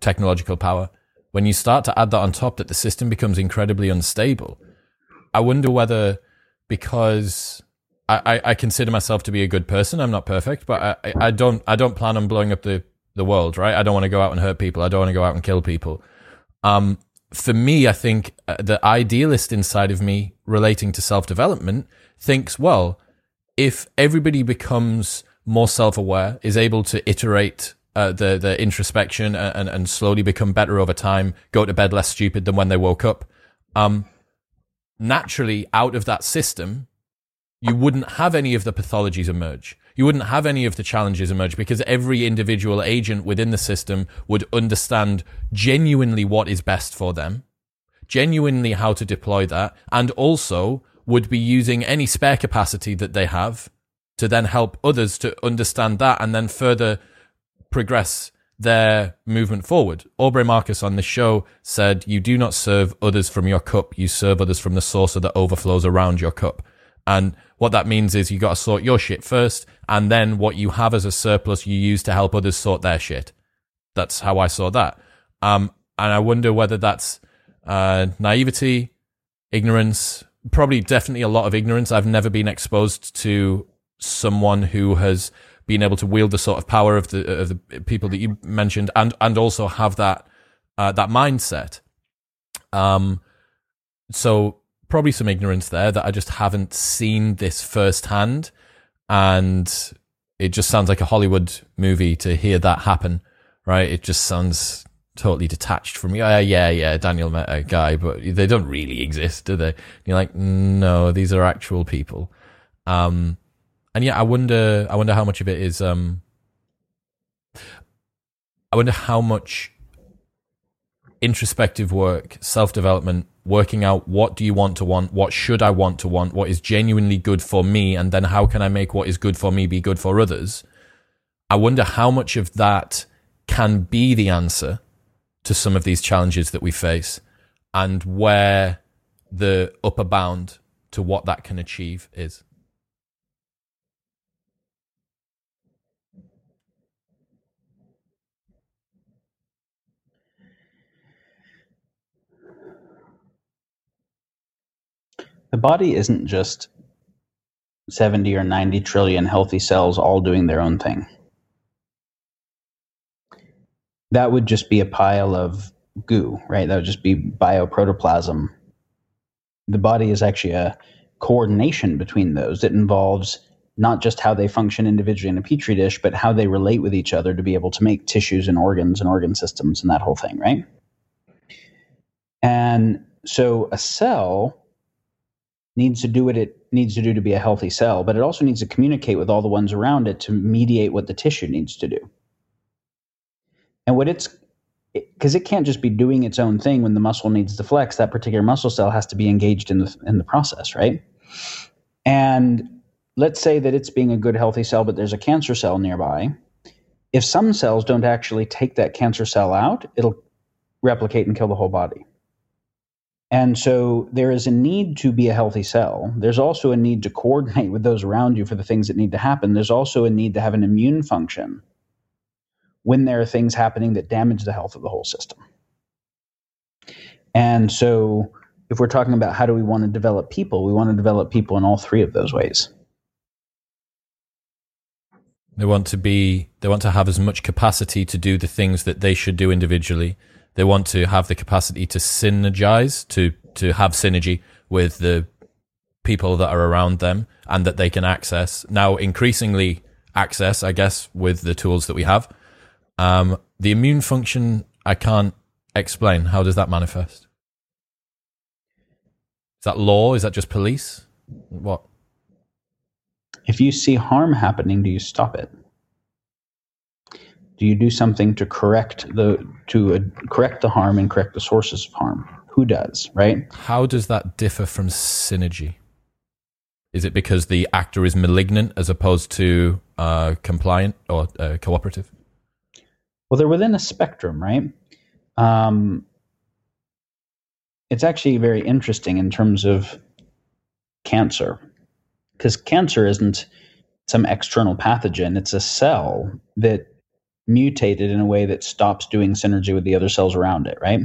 technological power, when you start to add that on top, that the system becomes incredibly unstable. I wonder whether, because I consider myself to be a good person, I'm not perfect, but I don't plan on blowing up the world, right? I don't want to go out and hurt people. I don't want to go out and kill people. For me, I think the idealist inside of me relating to self-development thinks, well, if everybody becomes more self-aware, is able to iterate the introspection and slowly become better over time, go to bed less stupid than when they woke up, naturally out of that system, you wouldn't have any of the pathologies emerge. You wouldn't have any of the challenges emerge because every individual agent within the system would understand genuinely what is best for them, genuinely how to deploy that, and also would be using any spare capacity that they have to then help others to understand that and then further progress their movement forward. Aubrey Marcus on the show said, you do not serve others from your cup, you serve others from the saucer that overflows around your cup. And what that means is you got to sort your shit first, and then what you have as a surplus you use to help others sort their shit. That's how I saw that. And I wonder whether that's naivety, ignorance, probably definitely a lot of ignorance. I've never been exposed to someone who has been able to wield the sort of power of the people that you mentioned, and also have that mindset. So probably some ignorance there that I just haven't seen this firsthand, and it just sounds like a Hollywood movie to hear that happen, right? It just sounds totally detached from you. Yeah, Daniel met a guy, but they don't really exist, do they? And you're like, no, these are actual people. And yeah, I wonder how much of it is. I wonder how much introspective work, self-development, working out what do you want to want, what should I want to want, what is genuinely good for me, and then how can I make what is good for me be good for others? I wonder how much of that can be the answer to some of these challenges that we face, and where the upper bound to what that can achieve is. The body isn't just 70 or 90 trillion healthy cells all doing their own thing. That would just be a pile of goo, right? That would just be bioprotoplasm. The body is actually a coordination between those. It involves not just how they function individually in a petri dish, but how they relate with each other to be able to make tissues and organ systems and that whole thing, right? And so a cell needs to do what it needs to do to be a healthy cell, but it also needs to communicate with all the ones around it to mediate what the tissue needs to do. And what it's, because it can't just be doing its own thing when the muscle needs to flex, that particular muscle cell has to be engaged in the process, right? And let's say that it's being a good, healthy cell, but there's a cancer cell nearby. If some cells don't actually take that cancer cell out, it'll replicate and kill the whole body. And so there is a need to be a healthy cell. There's also a need to coordinate with those around you for the things that need to happen. There's also a need to have an immune function when there are things happening that damage the health of the whole system. And so if we're talking about how do we want to develop people, we want to develop people in all three of those ways. They want to have as much capacity to do the things that they should do individually. They want to have the capacity to synergize, to have synergy with the people that are around them and that they can access. Now, increasingly access, I guess, with the tools that we have. The immune function, I can't explain. How does that manifest? Is that law? Is that just police? What? If you see harm happening, do you stop it? Do you do something to correct the harm and correct the sources of harm? Who does, right? How does that differ from synergy? Is it because the actor is malignant as opposed to compliant or cooperative? Well, they're within a spectrum, right? It's actually very interesting in terms of cancer, because cancer isn't some external pathogen. It's a cell that mutated in a way that stops doing synergy with the other cells around it, right?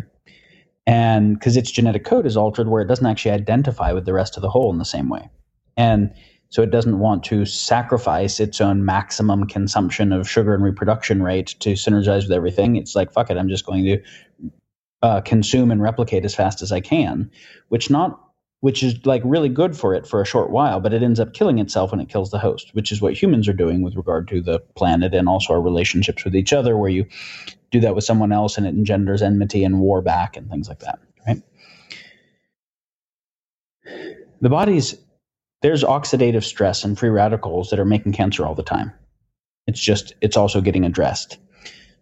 And because its genetic code is altered where it doesn't actually identify with the rest of the whole in the same way. And so it doesn't want to sacrifice its own maximum consumption of sugar and reproduction rate to synergize with everything. It's like, fuck it, I'm just going to consume and replicate as fast as I can, which is like really good for it for a short while, but it ends up killing itself when it kills the host, which is what humans are doing with regard to the planet and also our relationships with each other, where you do that with someone else and it engenders enmity and war back and things like that, right? The body's, there's oxidative stress and free radicals that are making cancer all the time. It's just, it's also getting addressed.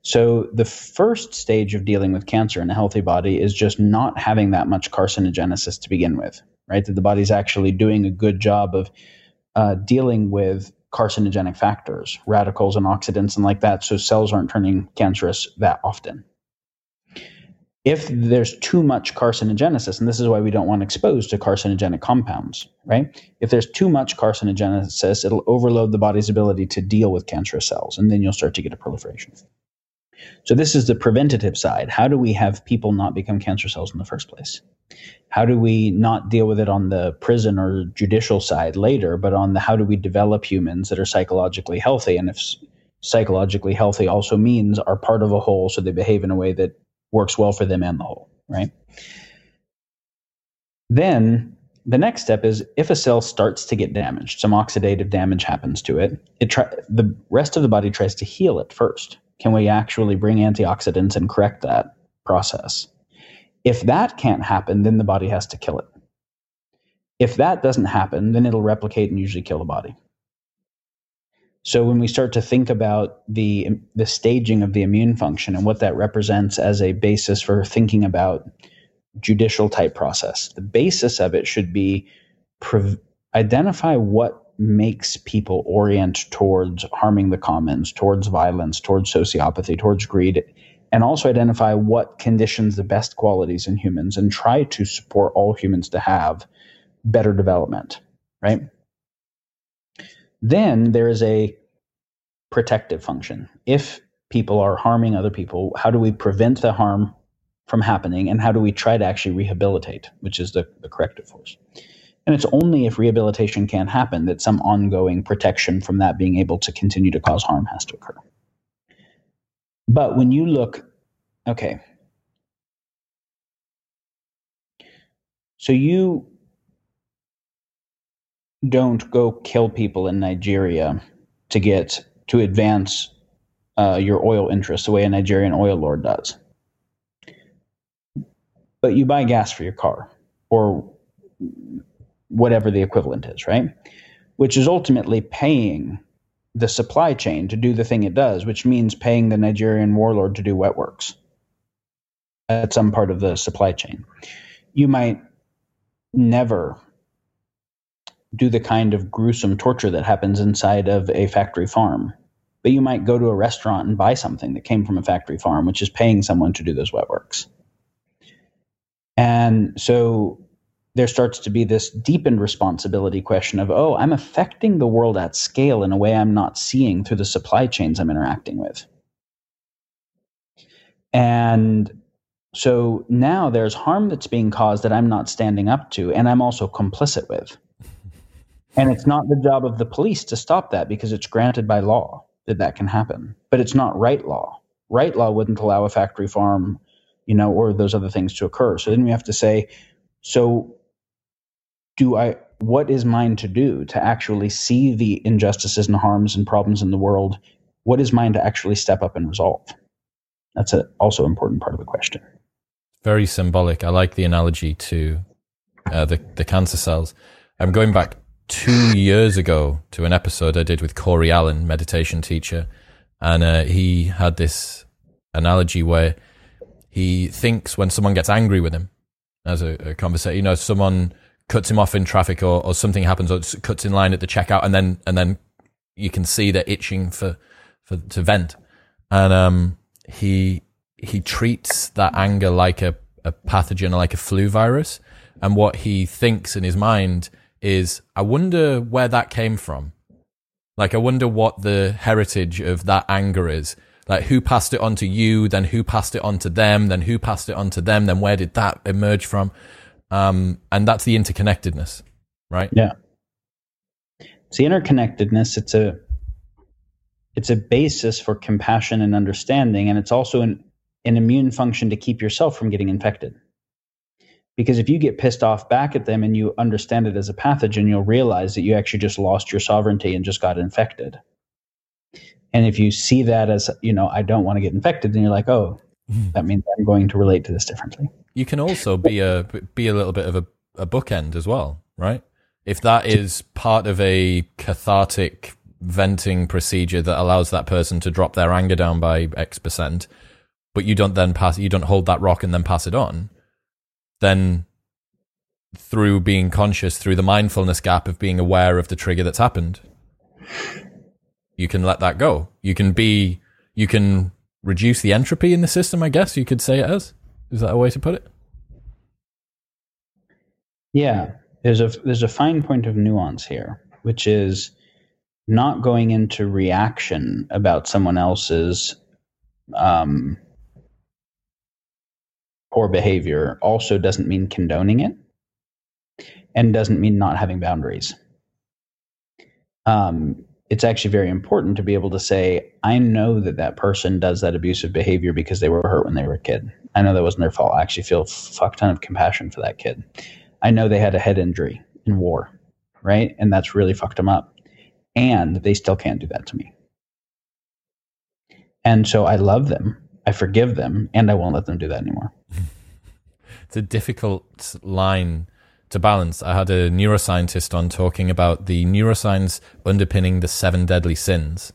So the first stage of dealing with cancer in a healthy body is just not having that much carcinogenesis to begin with, right? That the body's actually doing a good job of dealing with carcinogenic factors, radicals and oxidants and like that, so cells aren't turning cancerous that often. If there's too much carcinogenesis, and this is why we don't want exposed to carcinogenic compounds, right? If there's too much carcinogenesis, it'll overload the body's ability to deal with cancerous cells, and then you'll start to get a proliferation. So this is the preventative side. How do we have people not become cancer cells in the first place? How do we not deal with it on the prison or judicial side later, but on the how do we develop humans that are psychologically healthy? And if psychologically healthy also means are part of a whole, so they behave in a way that works well for them and the whole, right? Then the next step is if a cell starts to get damaged, some oxidative damage happens to it, the rest of the body tries to heal it first. Can we actually bring antioxidants and correct that process? If that can't happen, then the body has to kill it. If that doesn't happen, then it'll replicate and usually kill the body. So when we start to think about the staging of the immune function and what that represents as a basis for thinking about judicial type process, the basis of it should be identify what makes people orient towards harming the commons, towards violence, towards sociopathy, towards greed, and also identify what conditions the best qualities in humans and try to support all humans to have better development, right? Then there is a protective function. If people are harming other people, how do we prevent the harm from happening and how do we try to actually rehabilitate, which is the corrective force? And it's only if rehabilitation can happen that some ongoing protection from that being able to continue to cause harm has to occur. But when you look, okay. So you don't go kill people in Nigeria to advance your oil interests the way a Nigerian oil lord does. But you buy gas for your car or whatever the equivalent is, right? Which is ultimately paying the supply chain to do the thing it does, which means paying the Nigerian warlord to do wet works at some part of the supply chain. You might never do the kind of gruesome torture that happens inside of a factory farm. But you might go to a restaurant and buy something that came from a factory farm, which is paying someone to do those wet works. And so there starts to be this deepened responsibility question of, oh, I'm affecting the world at scale in a way I'm not seeing through the supply chains I'm interacting with. And so now there's harm that's being caused that I'm not standing up to, and I'm also complicit with. And it's not the job of the police to stop that, because it's granted by law that that can happen. But it's not right law. Right law wouldn't allow a factory farm, you know, or those other things to occur. So then we have to say, so what is mine to do to actually see the injustices and harms and problems in the world? What is mine to actually step up and resolve? That's a also important part of the question. Very symbolic. I like the analogy to the cancer cells. I'm going back 2 years ago to an episode I did with Corey Allen, meditation teacher, and he had this analogy where he thinks when someone gets angry with him, as a conversation, you know, someone cuts him off in traffic, or something happens, or cuts in line at the checkout, and then you can see they're itching to vent, and he treats that anger like a pathogen, like a flu virus, and what he thinks in his mind is, I wonder where that came from. Like, I wonder what the heritage of that anger is. Like, who passed it on to you, then who passed it on to them, then who passed it on to them, then where did that emerge from? And that's the interconnectedness, right? Yeah. It's the interconnectedness. It's a basis for compassion and understanding, and it's also an immune function to keep yourself from getting infected. Because if you get pissed off back at them and you understand it as a pathogen, you'll realize that you actually just lost your sovereignty and just got infected. And if you see that as, you know, I don't want to get infected, then you're like, oh, that means I'm going to relate to this differently. You can also be a little bit of a bookend as well, right? If that is part of a cathartic venting procedure that allows that person to drop their anger down by X%, but you don't hold that rock and then pass it on, then through being conscious, through the mindfulness gap of being aware of the trigger that's happened, you can let that go. You can reduce the entropy in the system, I guess you could say it as. Is that a way to put it? Yeah. There's a fine point of nuance here, which is not going into reaction about someone else's poor behavior also doesn't mean condoning it, and doesn't mean not having boundaries. It's actually very important to be able to say, I know that that person does that abusive behavior because they were hurt when they were a kid. I know that wasn't their fault. I actually feel a fuck ton of compassion for that kid. I know they had a head injury in war, right? And that's really fucked them up. And they still can't do that to me. And so I love them. I forgive them, and I won't let them do that anymore. It's a difficult line to balance. I had a neuroscientist on talking about the neuroscience underpinning the 7 deadly sins.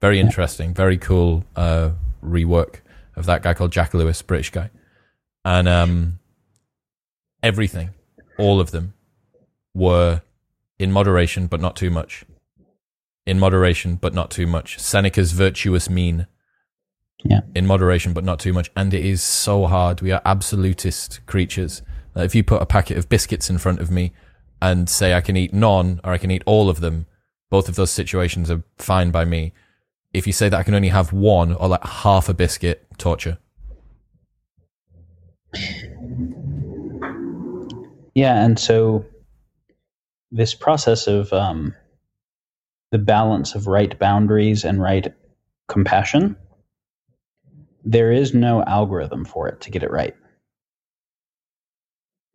Very interesting, very cool rework of that guy called Jack Lewis, British guy. And everything, all of them, were in moderation, but not too much. In moderation, but not too much. Seneca's virtuous mean. Yeah. In moderation, but not too much. And it is so hard. We are absolutist creatures. If you put a packet of biscuits in front of me and say I can eat none or I can eat all of them, both of those situations are fine by me. If you say that I can only have one or like half a biscuit, torture. Yeah, and so this process of the balance of right boundaries and right compassion, there is no algorithm for it to get it right.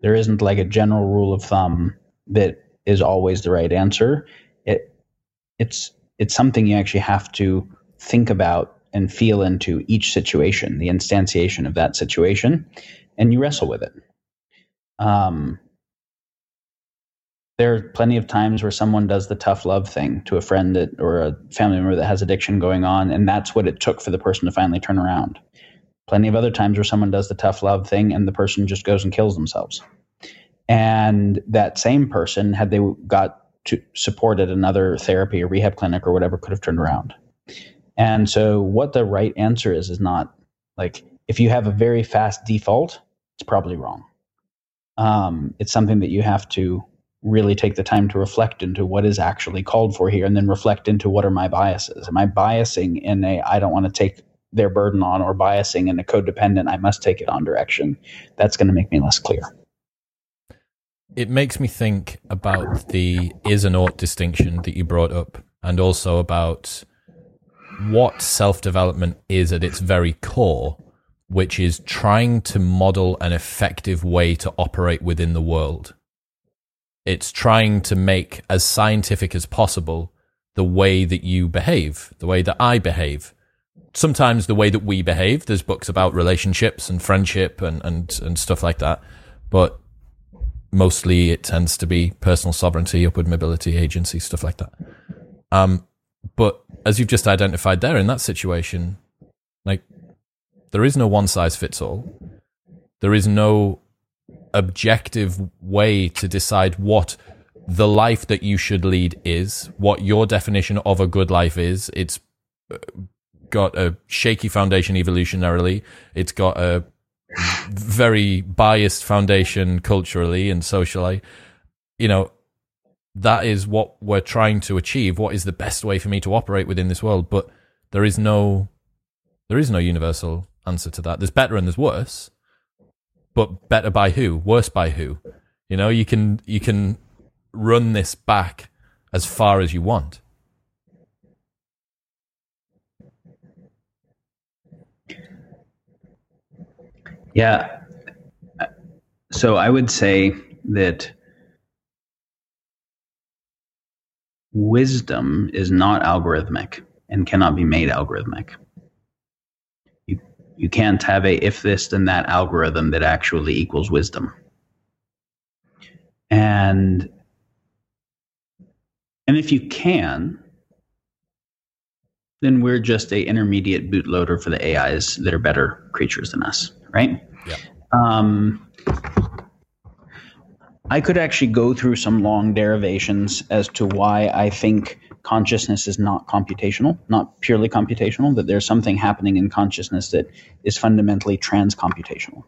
There isn't like a general rule of thumb that is always the right answer. It's something you actually have to think about and feel into each situation, the instantiation of that situation, and you wrestle with it. There are plenty of times where someone does the tough love thing to a friend that, or a family member that has addiction going on, and that's what it took for the person to finally turn around. Plenty of other times where someone does the tough love thing and the person just goes and kills themselves. And that same person, had they got to support at another therapy or rehab clinic or whatever could have turned around. And so what the right answer is not like, if you have a very fast default, it's probably wrong. It's something that you have to really take the time to reflect into what is actually called for here, and then reflect into what are my biases. Am I biasing in a, I don't want to take their burden on, or biasing in a codependent, I must take it on direction? That's going to make me less clear. It makes me think about the is and ought distinction that you brought up, and also about what self-development is at its very core, which is trying to model an effective way to operate within the world. It's trying to make as scientific as possible the way that you behave, the way that I behave. Sometimes the way that we behave. There's books about relationships and friendship and stuff like that. But mostly it tends to be personal sovereignty, upward mobility, agency, stuff like that. But as you've just identified there in that situation, like, there is no one size fits all. There is no objective way to decide what the life that you should lead is, what your definition of a good life is. It's got a shaky foundation evolutionarily. It's got a very biased foundation culturally and socially. You know, that is what we're trying to achieve. What is the best way for me to operate within this world? But there is no universal answer to that. There's better and there's worse. But better by who? Worse by who? You know, you can run this back as far as you want. Yeah. So I would say that wisdom is not algorithmic and cannot be made algorithmic. You can't have a if this then that algorithm that actually equals wisdom. And if you can, then we're just a intermediate bootloader for the AIs that are better creatures than us, right? Yeah. I could actually go through some long derivations as to why I think consciousness is not computational, not purely computational, that there's something happening in consciousness that is fundamentally transcomputational.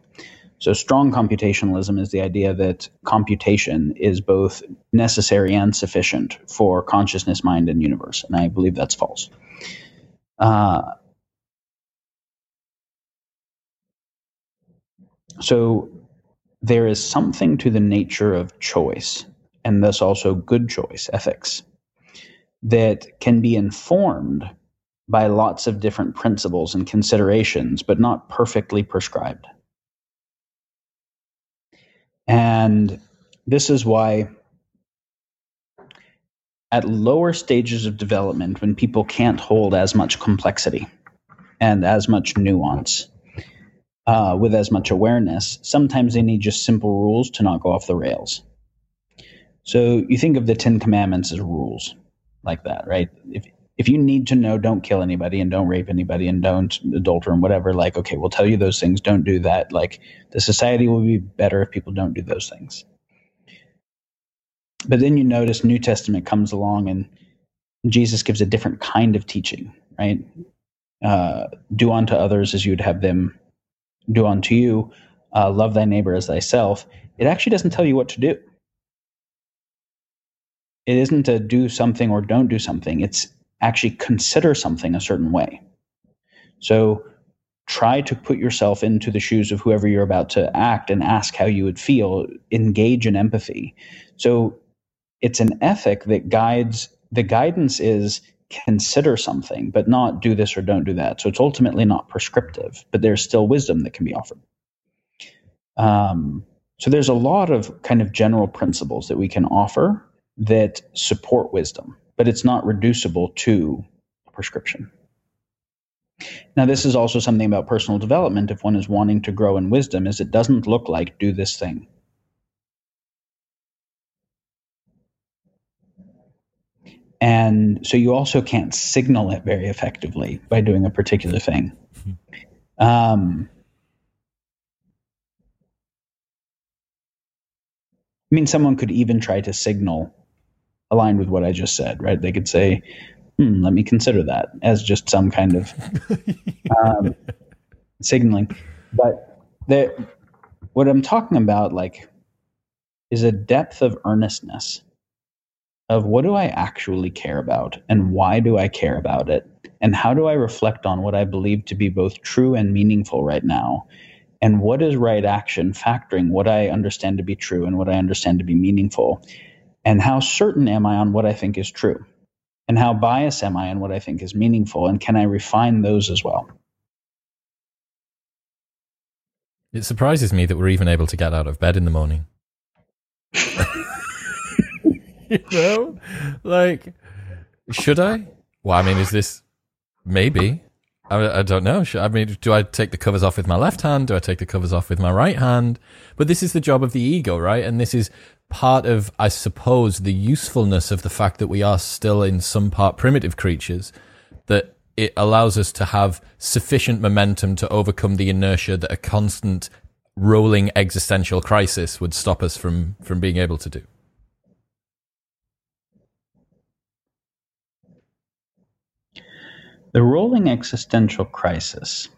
So strong computationalism is the idea that computation is both necessary and sufficient for consciousness, mind, and universe. And I believe that's false. So there is something to the nature of choice, and thus also good choice, ethics, that can be informed by lots of different principles and considerations, but not perfectly prescribed. And this is why at lower stages of development, when people can't hold as much complexity and as much nuance with as much awareness, sometimes they need just simple rules to not go off the rails. So you think of the Ten Commandments as rules. Like that, right? If you need to know, don't kill anybody and don't rape anybody and don't adulter and whatever, like, okay, we'll tell you those things, don't do that. Like, the society will be better if people don't do those things. But then you notice New Testament comes along and Jesus gives a different kind of teaching, right? Do unto others as you would have them do unto you. Love thy neighbor as thyself. It actually doesn't tell you what to do. It isn't a do something or don't do something. It's actually consider something a certain way. So try to put yourself into the shoes of whoever you're about to act and ask how you would feel. Engage in empathy. So it's an ethic that guides. The guidance is consider something, but not do this or don't do that. So it's ultimately not prescriptive, but there's still wisdom that can be offered. So there's a lot of kind of general principles that we can offer that support wisdom, but it's not reducible to a prescription. Now, this is also something about personal development. If one is wanting to grow in wisdom, is it doesn't look like do this thing. And so you also can't signal it very effectively by doing a particular thing. I mean, someone could even try to signal aligned with what I just said, right? They could say, let me consider that as just some kind of signaling. But what I'm talking about, like, is a depth of earnestness of what do I actually care about and why do I care about it? And how do I reflect on what I believe to be both true and meaningful right now? And what is right action factoring what I understand to be true and what I understand to be meaningful? And how certain am I on what I think is true? And how biased am I on what I think is meaningful? And can I refine those as well? It surprises me that we're even able to get out of bed in the morning. You know? Like, should I? Well, I mean, is this... Maybe. I don't know. I mean, do I take the covers off with my left hand? Do I take the covers off with my right hand? But this is the job of the ego, right? And this is part of, I suppose, the usefulness of the fact that we are still in some part primitive creatures, that it allows us to have sufficient momentum to overcome the inertia that a constant rolling existential crisis would stop us from being able to do. The rolling existential crisis,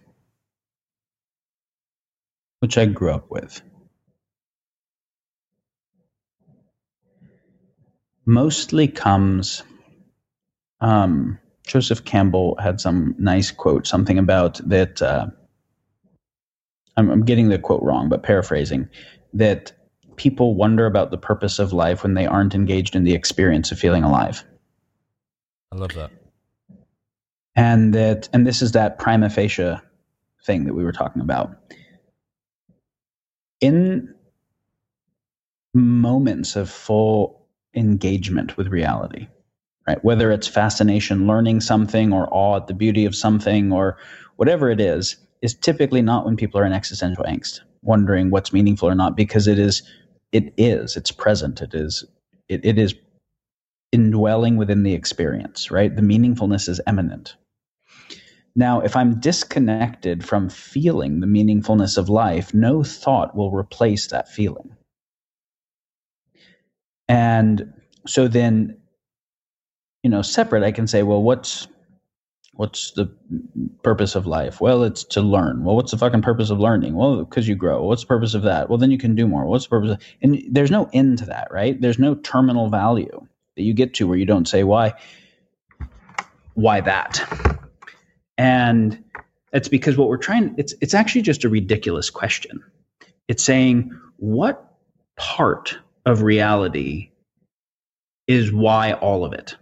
which I grew up with. Mostly comes, Joseph Campbell had some nice quote, something about that, I'm getting the quote wrong, but paraphrasing, that people wonder about the purpose of life when they aren't engaged in the experience of feeling alive. I love that. And this is that prima facie thing that we were talking about. In moments of full engagement with reality, right? Whether it's fascination, learning something, or awe at the beauty of something, or whatever it is typically not when people are in existential angst, wondering what's meaningful or not, because it's present. It is indwelling within the experience, right? The meaningfulness is imminent. Now, if I'm disconnected from feeling the meaningfulness of life, no thought will replace that feeling. And so then, you know, separate, I can say, well, what's the purpose of life? Well, it's to learn. Well, what's the fucking purpose of learning? Well, because you grow. What's the purpose of that? Well, then you can do more. What's the purpose of... And there's no end to that, right? There's no terminal value that you get to where you don't say, why that? And it's because what we're trying, it's actually just a ridiculous question. It's saying, what part of reality is why all of it?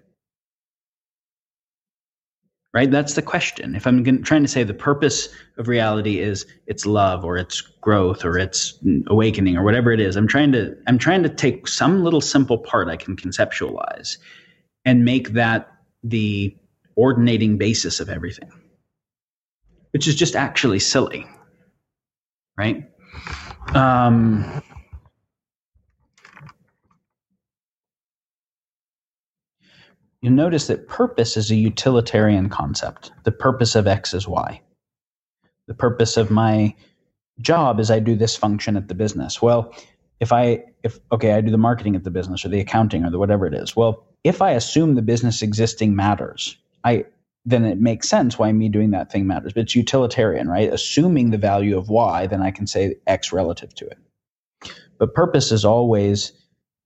Right? That's the question. If I'm trying to say the purpose of reality is it's love or it's growth or it's awakening or whatever it is, I'm trying to take some little simple part I can conceptualize and make that the ordinating basis of everything, which is just actually silly, right? You notice that purpose is a utilitarian concept. The purpose of X is Y. The purpose of my job is I do this function at the business. Well, I do the marketing at the business or the accounting or the whatever it is. Well, if I assume the business existing matters, then it makes sense why me doing that thing matters. But it's utilitarian, right? Assuming the value of Y, then I can say X relative to it. But purpose is always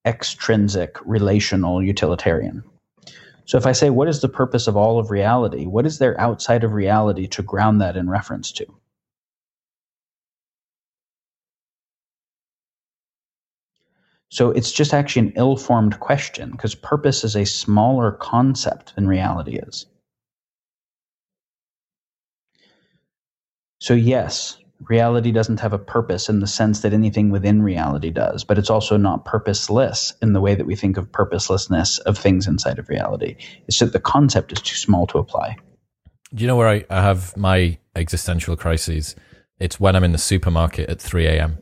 extrinsic, relational, utilitarian. So if I say, what is the purpose of all of reality? What is there outside of reality to ground that in reference to? So it's just actually an ill-formed question because purpose is a smaller concept than reality is. So yes, reality doesn't have a purpose in the sense that anything within reality does, but it's also not purposeless in the way that we think of purposelessness of things inside of reality. It's that the concept is too small to apply. Do you know where I have my existential crises? It's when I'm in the supermarket at 3 a.m.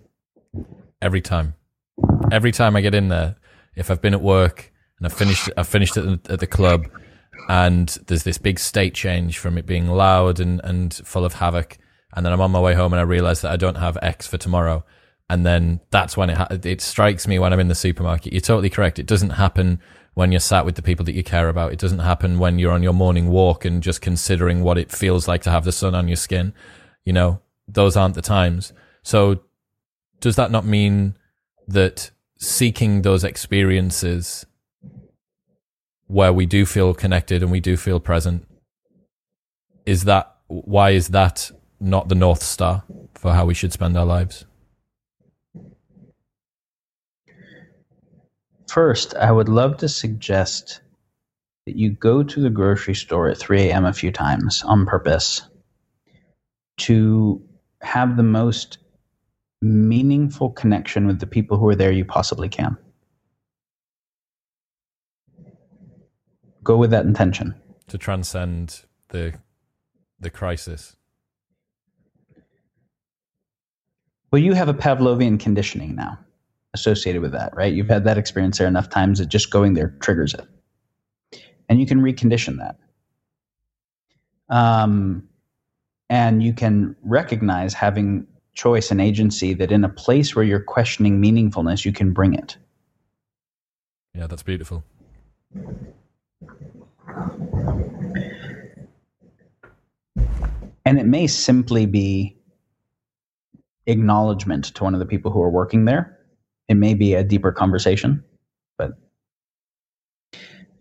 Every time I get in there, if I've been at work and I've finished at the club and there's this big state change from it being loud and full of havoc. And then I'm on my way home and I realize that I don't have X for tomorrow. And then that's when it strikes me when I'm in the supermarket. You're totally correct. It doesn't happen when you're sat with the people that you care about. It doesn't happen when you're on your morning walk and just considering what it feels like to have the sun on your skin. You know, those aren't the times. So does that not mean that seeking those experiences where we do feel connected and we do feel present, is that, why is that not the North Star for how we should spend our lives? First, I would love to suggest that you go to the grocery store at 3 a.m. a few times on purpose to have the most meaningful connection with the people who are there you possibly can. Go with that intention. To transcend the crisis. Well, you have a Pavlovian conditioning now associated with that, right? You've had that experience there enough times that just going there triggers it. And you can recondition that. And you can recognize having choice and agency, that in a place where you're questioning meaningfulness, you can bring it. Yeah, that's beautiful. And it may simply be acknowledgement to one of the people who are working there. It may be a deeper conversation, but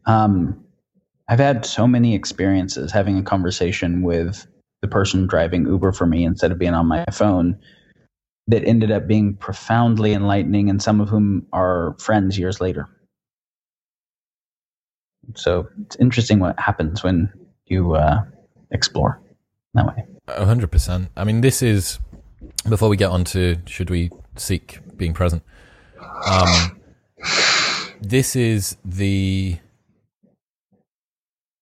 I've had so many experiences having a conversation with the person driving Uber for me instead of being on my phone that ended up being profoundly enlightening, and some of whom are friends years later. So it's interesting what happens when you explore that way. 100%. I mean, this is, before we get on to should we seek being present, this is the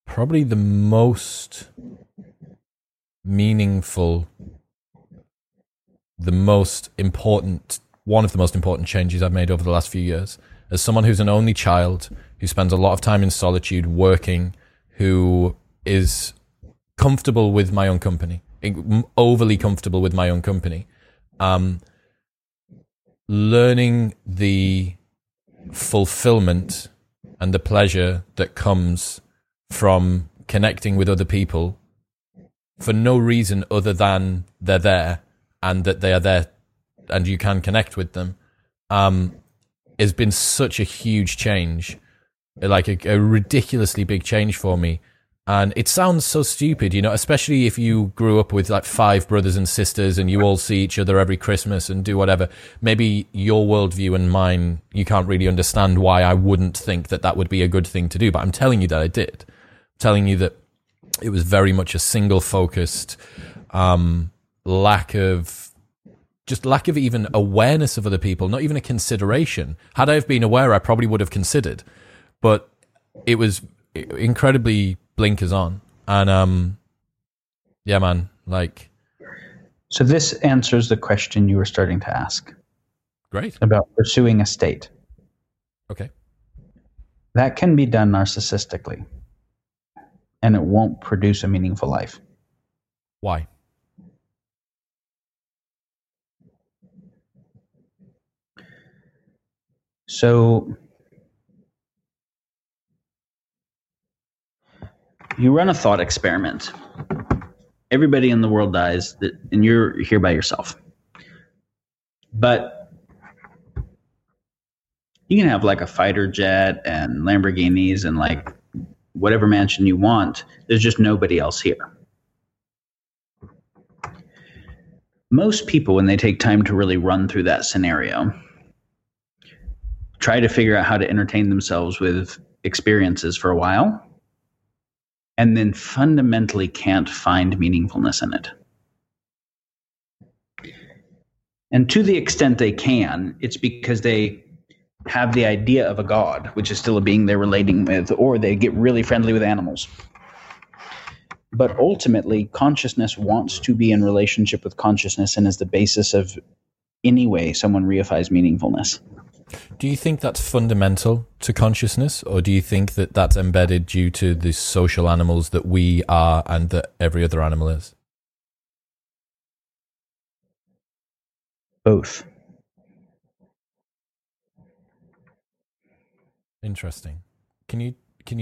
probably the most meaningful, the most important, one of the most important changes I've made over the last few years. As someone who's an only child, who spends a lot of time in solitude working, who is comfortable with my own company, overly comfortable with my own company, learning the fulfillment and the pleasure that comes from connecting with other people for no reason other than they're there and that they are there and you can connect with them, has been such a huge change, like a ridiculously big change for me. And it sounds so stupid, you know, especially if you grew up with like 5 brothers and sisters and you all see each other every Christmas and do whatever. Maybe your worldview and mine, you can't really understand why I wouldn't think that that would be a good thing to do. But I'm telling you that I did. I'm telling you that it was very much a single focused, lack of even awareness of other people, not even a consideration. Had I have been aware, I probably would have considered, but it was incredibly blinkers on. And, yeah, man, like. So this answers the question you were starting to ask. Great. About pursuing a state. Okay. That can be done narcissistically, and it won't produce a meaningful life. Why? So you run a thought experiment. Everybody in the world dies, and you're here by yourself. But you can have like a fighter jet and Lamborghinis and like whatever mansion you want, there's just nobody else here. Most people, when they take time to really run through that scenario, try to figure out how to entertain themselves with experiences for a while, and then fundamentally can't find meaningfulness in it. And to the extent they can, it's because they have the idea of a god, which is still a being they're relating with, or they get really friendly with animals. But ultimately, consciousness wants to be in relationship with consciousness and is the basis of any way someone reifies meaningfulness. Do you think that's fundamental to consciousness, or do you think that that's embedded due to the social animals that we are and that every other animal is? Both. Interesting. Can you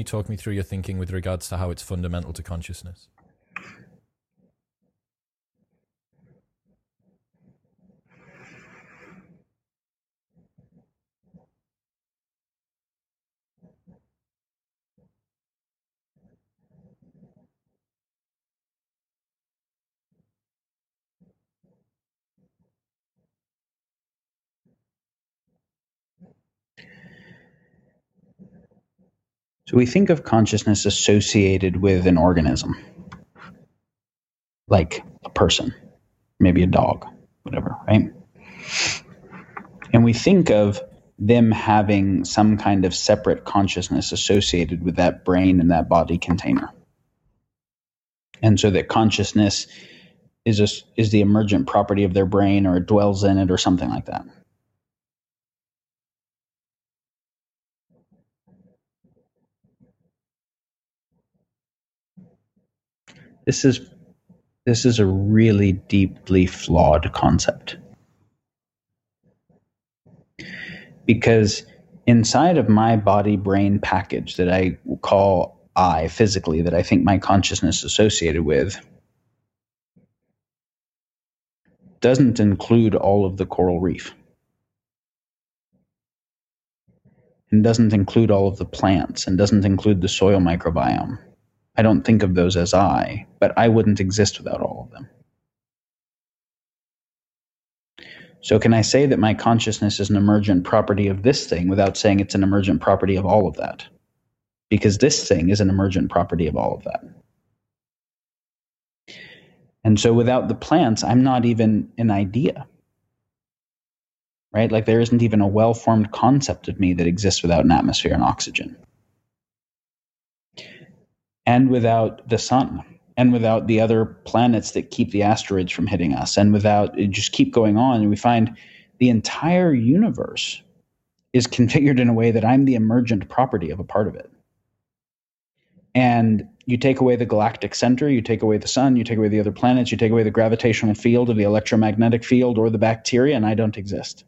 talk me through your thinking with regards to how it's fundamental to consciousness? So we think of consciousness associated with an organism, like a person, maybe a dog, whatever, right? And we think of them having some kind of separate consciousness associated with that brain and that body container. And so that consciousness is the emergent property of their brain, or it dwells in it, or something like that. This is a really deeply flawed concept, because inside of my body-brain package that I call I physically, that I think my consciousness associated with, doesn't include all of the coral reef, and doesn't include all of the plants, and doesn't include the soil microbiome. I don't think of those as I, but I wouldn't exist without all of them. So can I say that my consciousness is an emergent property of this thing without saying it's an emergent property of all of that? Because this thing is an emergent property of all of that. And so without the plants, I'm not even an idea, right? Like there isn't even a well-formed concept of me that exists without an atmosphere and oxygen. And without the sun, and without the other planets that keep the asteroids from hitting us, and without it, just keep going on. And we find the entire universe is configured in a way that I'm the emergent property of a part of it. And you take away the galactic center, you take away the sun, you take away the other planets, you take away the gravitational field or the electromagnetic field or the bacteria, and I don't exist.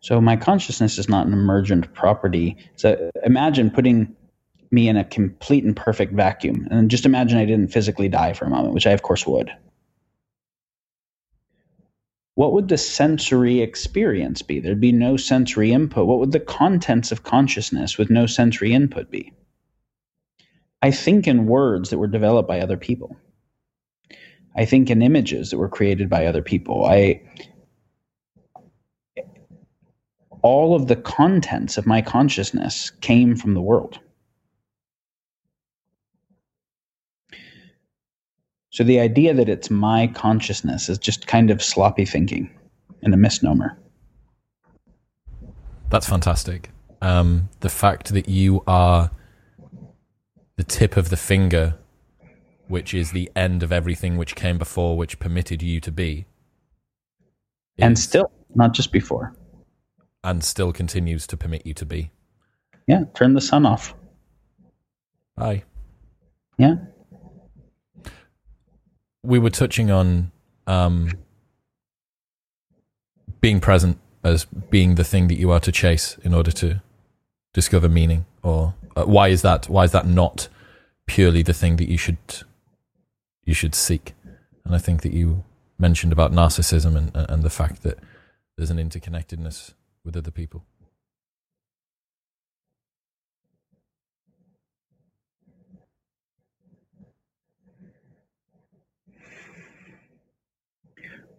So my consciousness is not an emergent property. So imagine putting me in a complete and perfect vacuum, and just imagine I didn't physically die for a moment, which I of course would. What would the sensory experience be? There'd be no sensory input. What would the contents of consciousness with no sensory input be? I think in words that were developed by other people. I think in images that were created by other people. All of the contents of my consciousness came from the world. So the idea that it's my consciousness is just kind of sloppy thinking and a misnomer. That's fantastic. The fact that you are the tip of the finger, which is the end of everything which came before, which permitted you to be. And still, not just before. And still continues to permit you to be. Yeah, turn the sun off. Aye. Yeah. We were touching on being present as being the thing that you are to chase in order to discover meaning, or why is that? Why is that not purely the thing that you should seek? And I think that you mentioned about narcissism and the fact that there's an interconnectedness with other people.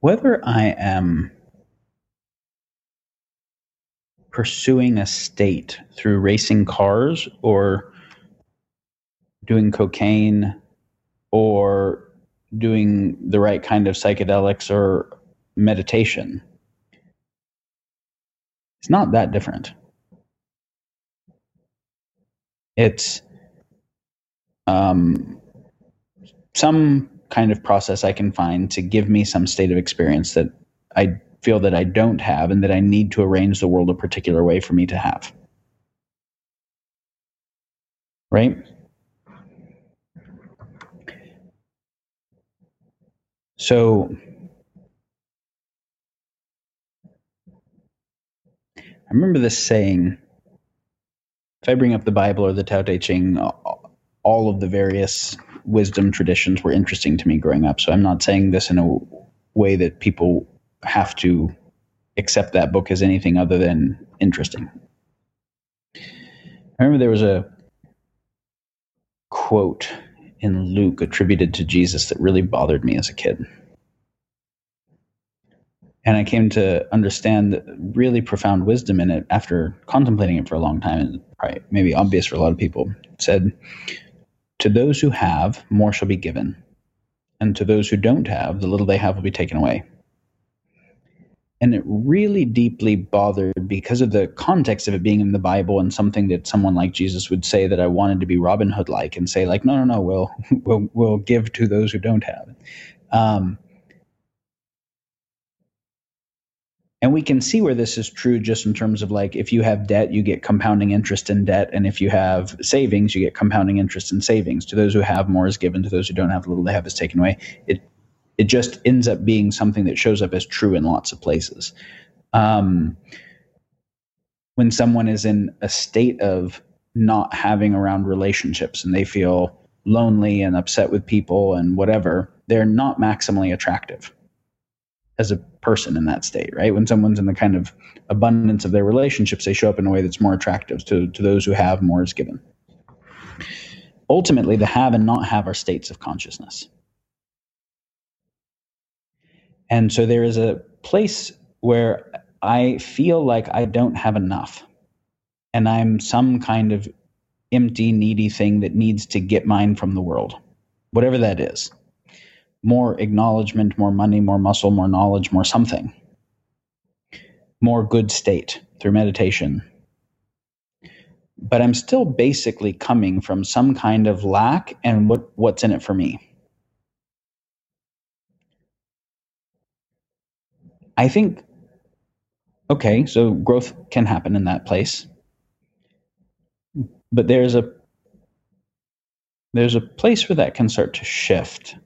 Whether I am pursuing a state through racing cars or doing cocaine or doing the right kind of psychedelics or meditation, it's not that different. It's some kind of process I can find to give me some state of experience that I feel that I don't have and that I need to arrange the world a particular way for me to have. Right? So I remember this saying, if I bring up the Bible or the Tao Te Ching, all of the various wisdom traditions were interesting to me growing up. So I'm not saying this in a way that people have to accept that book as anything other than interesting. I remember there was a quote in Luke attributed to Jesus that really bothered me as a kid. And I came to understand the really profound wisdom in it after contemplating it for a long time, and probably maybe obvious for a lot of people. It said, "To those who have, more shall be given. And to those who don't have, the little they have will be taken away." And it really deeply bothered, because of the context of it being in the Bible and something that someone like Jesus would say, that I wanted to be Robin Hood-like and say, like, no, we'll give to those who don't have. And we can see where this is true just in terms of, like, if you have debt, you get compounding interest in debt. And if you have savings, you get compounding interest in savings. To those who have, more is given. To those who don't have, little they have is taken away. It just ends up being something that shows up as true in lots of places. When someone is in a state of not having around relationships and they feel lonely and upset with people and whatever, they're not maximally attractive as a person in that state, right? When someone's in the kind of abundance of their relationships, they show up in a way that's more attractive. To those who have, more is given. Ultimately, the have and not have are states of consciousness. And so there is a place where I feel like I don't have enough, and I'm some kind of empty, needy thing that needs to get mine from the world, whatever that is. More acknowledgement, more money, more muscle, more knowledge, more something. More good state through meditation. But I'm still basically coming from some kind of lack and what's in it for me. I think, okay, so growth can happen in that place. But there's a place where that can start to shift.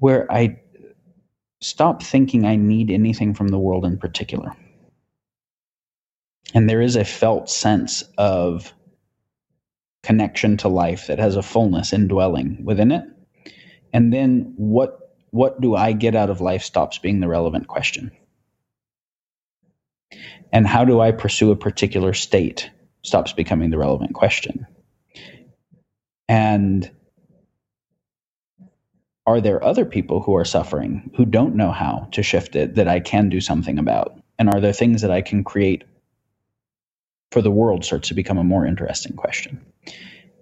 Where I stop thinking I need anything from the world in particular. And there is a felt sense of connection to life that has a fullness indwelling within it. And then what do I get out of life stops being the relevant question. And how do I pursue a particular state stops becoming the relevant question. And are there other people who are suffering who don't know how to shift it that I can do something about? And are there things that I can create for the world starts to become a more interesting question.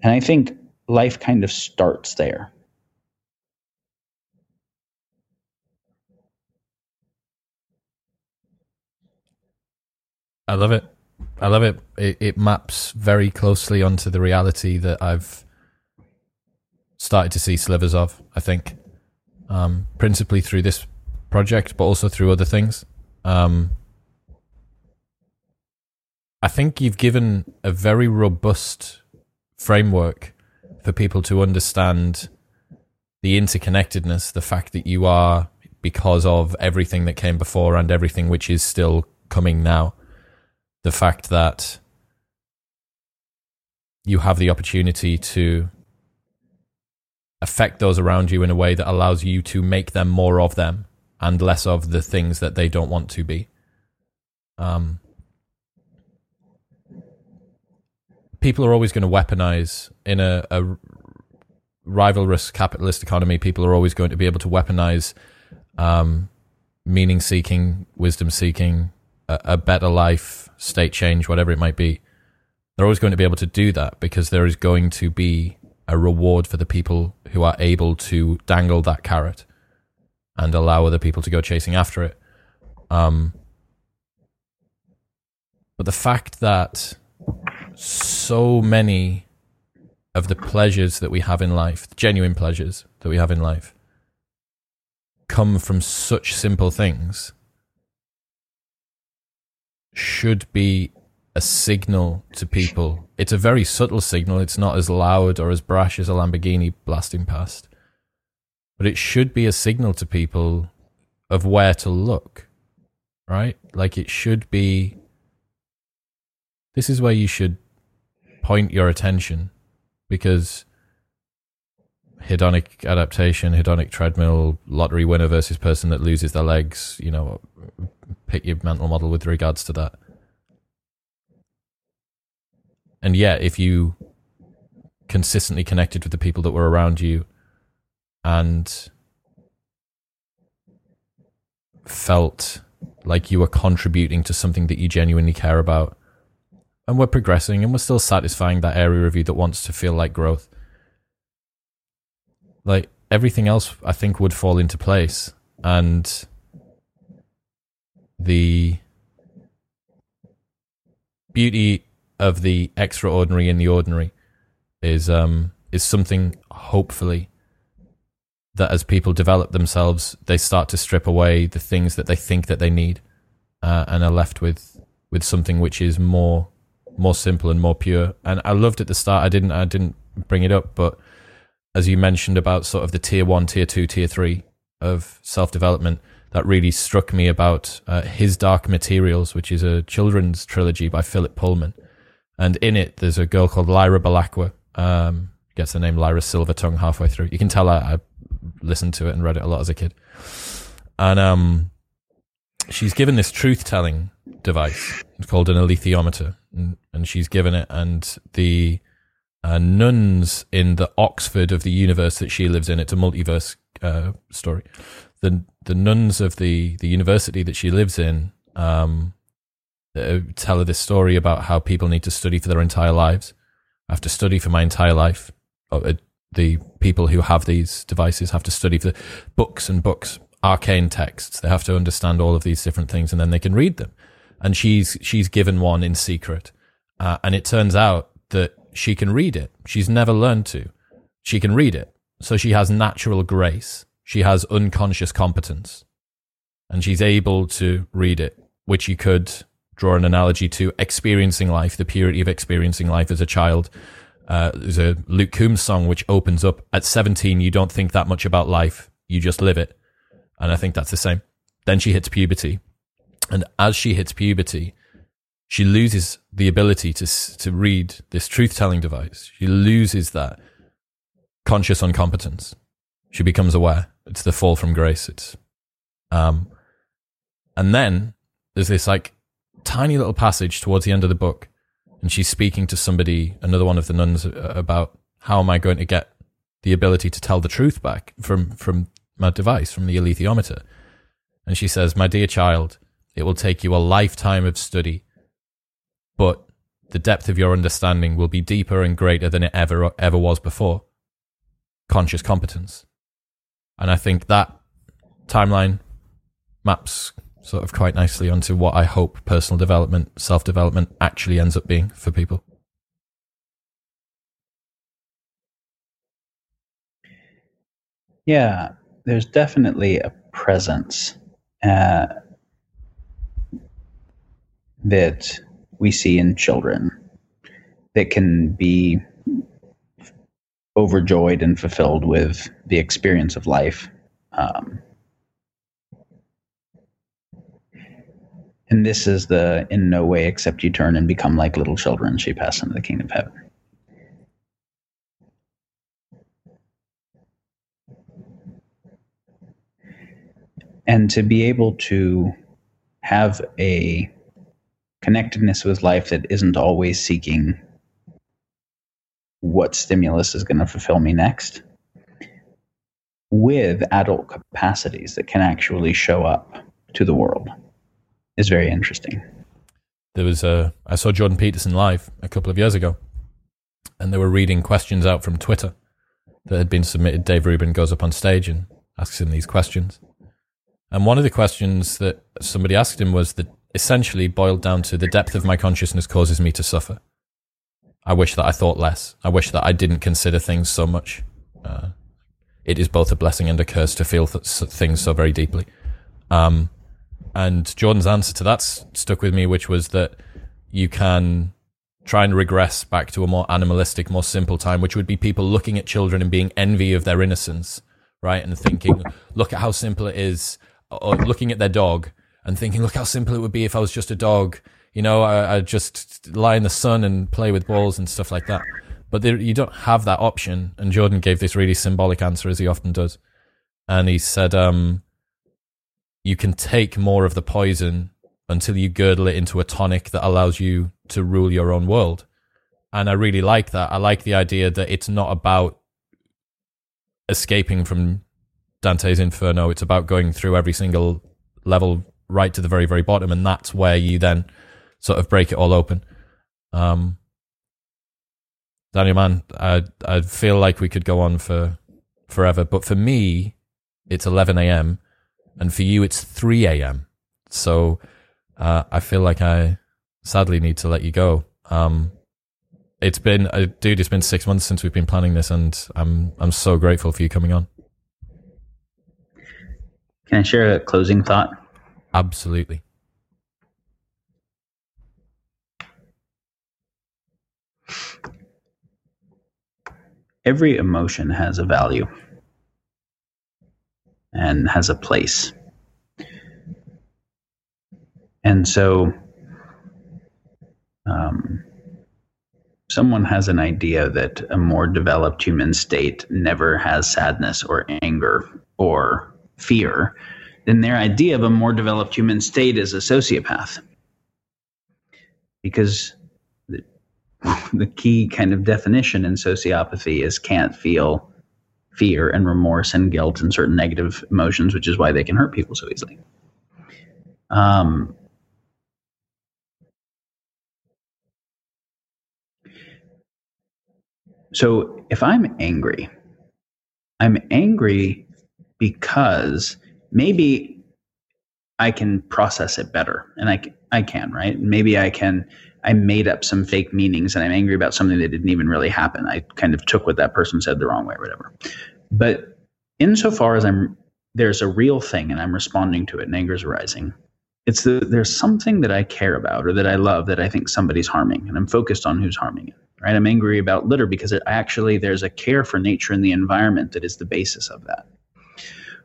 And I think life kind of starts there. I love it. I love it. It maps very closely onto the reality that I've started to see slivers of, I think, principally through this project, but also through other things. I think you've given a very robust framework for people to understand the interconnectedness, the fact that you are, because of everything that came before and everything which is still coming now, the fact that you have the opportunity to affect those around you in a way that allows you to make them more of them and less of the things that they don't want to be. People are always going to weaponize in a rivalrous capitalist economy. People are always going to be able to weaponize meaning seeking, wisdom seeking, a better life, state change, whatever it might be. They're always going to be able to do that because there is going to be a reward for the people who are able to dangle that carrot and allow other people to go chasing after it. But the fact that so many of the pleasures that we have in life, the genuine pleasures that we have in life, come from such simple things, should be a signal to people. It's a very subtle signal. It's not as loud or as brash as a Lamborghini blasting past. But it should be a signal to people of where to look, right? Like it should be, this is where you should point your attention, because hedonic adaptation, hedonic treadmill, lottery winner versus person that loses their legs, you know, pick your mental model with regards to that. And yet, if you consistently connected with the people that were around you and felt like you were contributing to something that you genuinely care about, and we're progressing and we're still satisfying that area of you that wants to feel like growth, like everything else I think would fall into place. And the beauty of the extraordinary in the ordinary is something, hopefully, that as people develop themselves, they start to strip away the things that they think that they need, and are left with something which is more simple and more pure. And I loved at the start, I didn't bring it up, but as you mentioned about sort of the tier 1, tier 2, tier 3 of self-development, that really struck me about His Dark Materials, which is a children's trilogy by Philip Pullman. And in it, there's a girl called Lyra Balakwa, gets the name Lyra Silvertongue halfway through. You can tell I listened to it and read it a lot as a kid. And she's given this truth-telling device. It's called an alethiometer. And she's given it, and the nuns in the Oxford of the universe that she lives in, it's a multiverse story. The nuns of the university that she lives in tell her this story about how people need to study for their entire lives. I have to study for my entire life. The people who have these devices have to study for books and books, arcane texts. They have to understand all of these different things, and then they can read them. And she's given one in secret. And it turns out that she can read it. She's never learned to. She can read it. So she has natural grace. She has unconscious competence, and she's able to read it, which you could draw an analogy to experiencing life, the purity of experiencing life as a child. There's a Luke Coombs song which opens up, at 17, you don't think that much about life, you just live it. And I think that's the same. Then she hits puberty. And as she hits puberty, she loses the ability to read this truth-telling device. She loses that conscious incompetence. She becomes aware. It's the fall from grace. It's, and then there's this like tiny little passage towards the end of the book, and she's speaking to somebody, another one of the nuns, about how am I going to get the ability to tell the truth back from my device, from the alethiometer. And she says, my dear child, it will take you a lifetime of study, but the depth of your understanding will be deeper and greater than it ever was before. Conscious competence. And I think that timeline maps sort of quite nicely onto what I hope personal development, self-development actually ends up being for people. Yeah, there's definitely a presence that we see in children that can be overjoyed and fulfilled with the experience of life. And this is the, in no way except you turn and become like little children, she passed into the kingdom of heaven. And to be able to have a connectedness with life that isn't always seeking what stimulus is going to fulfill me next, with adult capacities that can actually show up to the world, is very interesting. There was I saw Jordan Peterson live a couple of years ago, and they were reading questions out from Twitter that had been submitted. Dave Rubin goes up on stage and asks him these questions. And one of the questions that somebody asked him was that essentially boiled down to, the depth of my consciousness causes me to suffer. I wish that I thought less. I wish that I didn't consider things so much. It is both a blessing and a curse to feel things so very deeply. And Jordan's answer to that stuck with me, which was that you can try and regress back to a more animalistic, more simple time, which would be people looking at children and being envy of their innocence, right? And thinking, look at how simple it is. Or looking at their dog and thinking, look how simple it would be if I was just a dog. You know, I'd just lie in the sun and play with balls and stuff like that. But you don't have that option. And Jordan gave this really symbolic answer, as he often does. And he said, you can take more of the poison until you girdle it into a tonic that allows you to rule your own world. And I really like that. I like the idea that it's not about escaping from Dante's Inferno. It's about going through every single level right to the very, very bottom. And that's where you then sort of break it all open. Daniel, man, I feel like we could go on for forever. But for me, it's 11 a.m. and for you, it's 3 a.m. So I feel like I sadly need to let you go. It's been, dude, it's been 6 months since we've been planning this, and I'm so grateful for you coming on. Can I share a closing thought? Absolutely. Every emotion has a value and has a place. And so someone has an idea that a more developed human state never has sadness or anger or fear, then their idea of a more developed human state is a sociopath. Because the key kind of definition in sociopathy is can't feel fear and remorse and guilt and certain negative emotions, which is why they can hurt people so easily. So if I'm angry because maybe I can process it better, and I can, right? Maybe I made up some fake meanings, and I'm angry about something that didn't even really happen. I kind of took what that person said the wrong way or whatever. But insofar as there's a real thing and I'm responding to it and anger's arising, it's there's something that I care about or that I love that I think somebody's harming, and I'm focused on who's harming it. Right? I'm angry about litter because there's a care for nature and the environment that is the basis of that.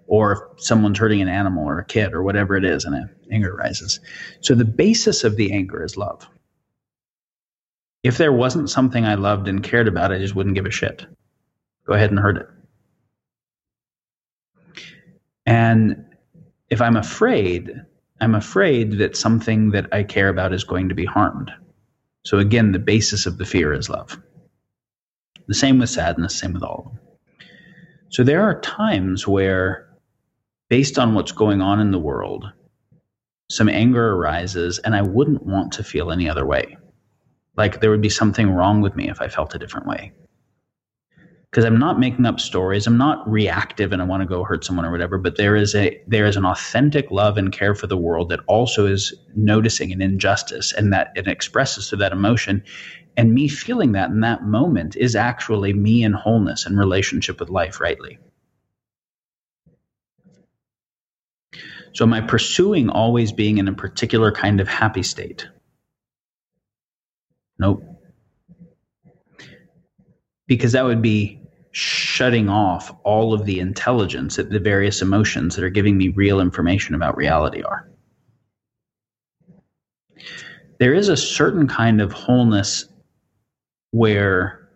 Or if someone's hurting an animal or a kid or whatever it is, and anger rises. So the basis of the anger is love. If there wasn't something I loved and cared about, I just wouldn't give a shit. Go ahead and hurt it. And if I'm afraid that something that I care about is going to be harmed. So again, the basis of the fear is love. The same with sadness, same with all of them. So there are times where, based on what's going on in the world, some anger arises, and I wouldn't want to feel any other way. Like there would be something wrong with me if I felt a different way. Because I'm not making up stories. I'm not reactive and I want to go hurt someone or whatever, but there is an authentic love and care for the world that also is noticing an injustice, and that it expresses through that emotion. And me feeling that in that moment is actually me in wholeness and relationship with life rightly. So am I pursuing always being in a particular kind of happy state? Nope. Because that would be shutting off all of the intelligence that the various emotions that are giving me real information about reality are. There is a certain kind of wholeness where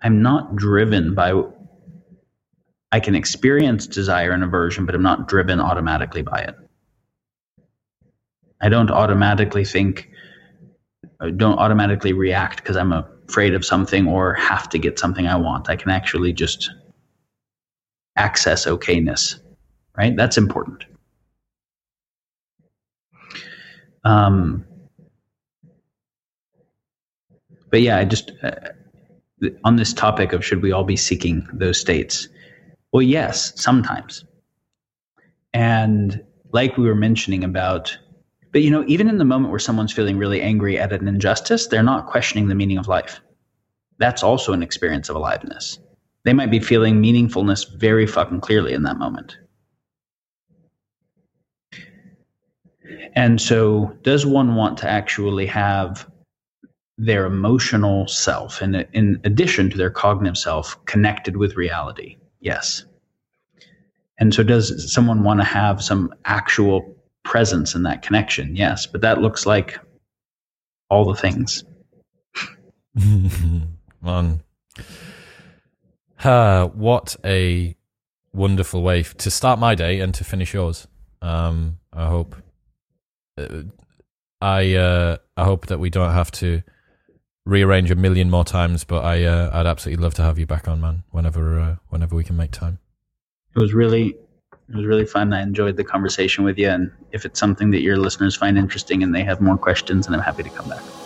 I'm not driven by, I can experience desire and aversion, but I'm not driven automatically by it. I don't automatically think, I don't automatically react because I'm afraid of something or have to get something I want. I can actually just access okayness, right? That's important. But yeah, I just, on this topic of should we all be seeking those states? Well, yes, sometimes. And like we were mentioning about, but, you know, even in the moment where someone's feeling really angry at an injustice, they're not questioning the meaning of life. That's also an experience of aliveness. They might be feeling meaningfulness very fucking clearly in that moment. And so does one want to actually have their emotional self, and in addition to their cognitive self, connected with reality? Yes. And so does someone want to have some actual presence in that connection? Yes. But that looks like all the things. What a wonderful way to start my day and to finish yours. I hope I hope that we don't have to rearrange a million more times, but I'd absolutely love to have you back on, man, whenever we can make time. It was really fun. I enjoyed the conversation with you, and if it's something that your listeners find interesting and they have more questions, then I'm happy to come back.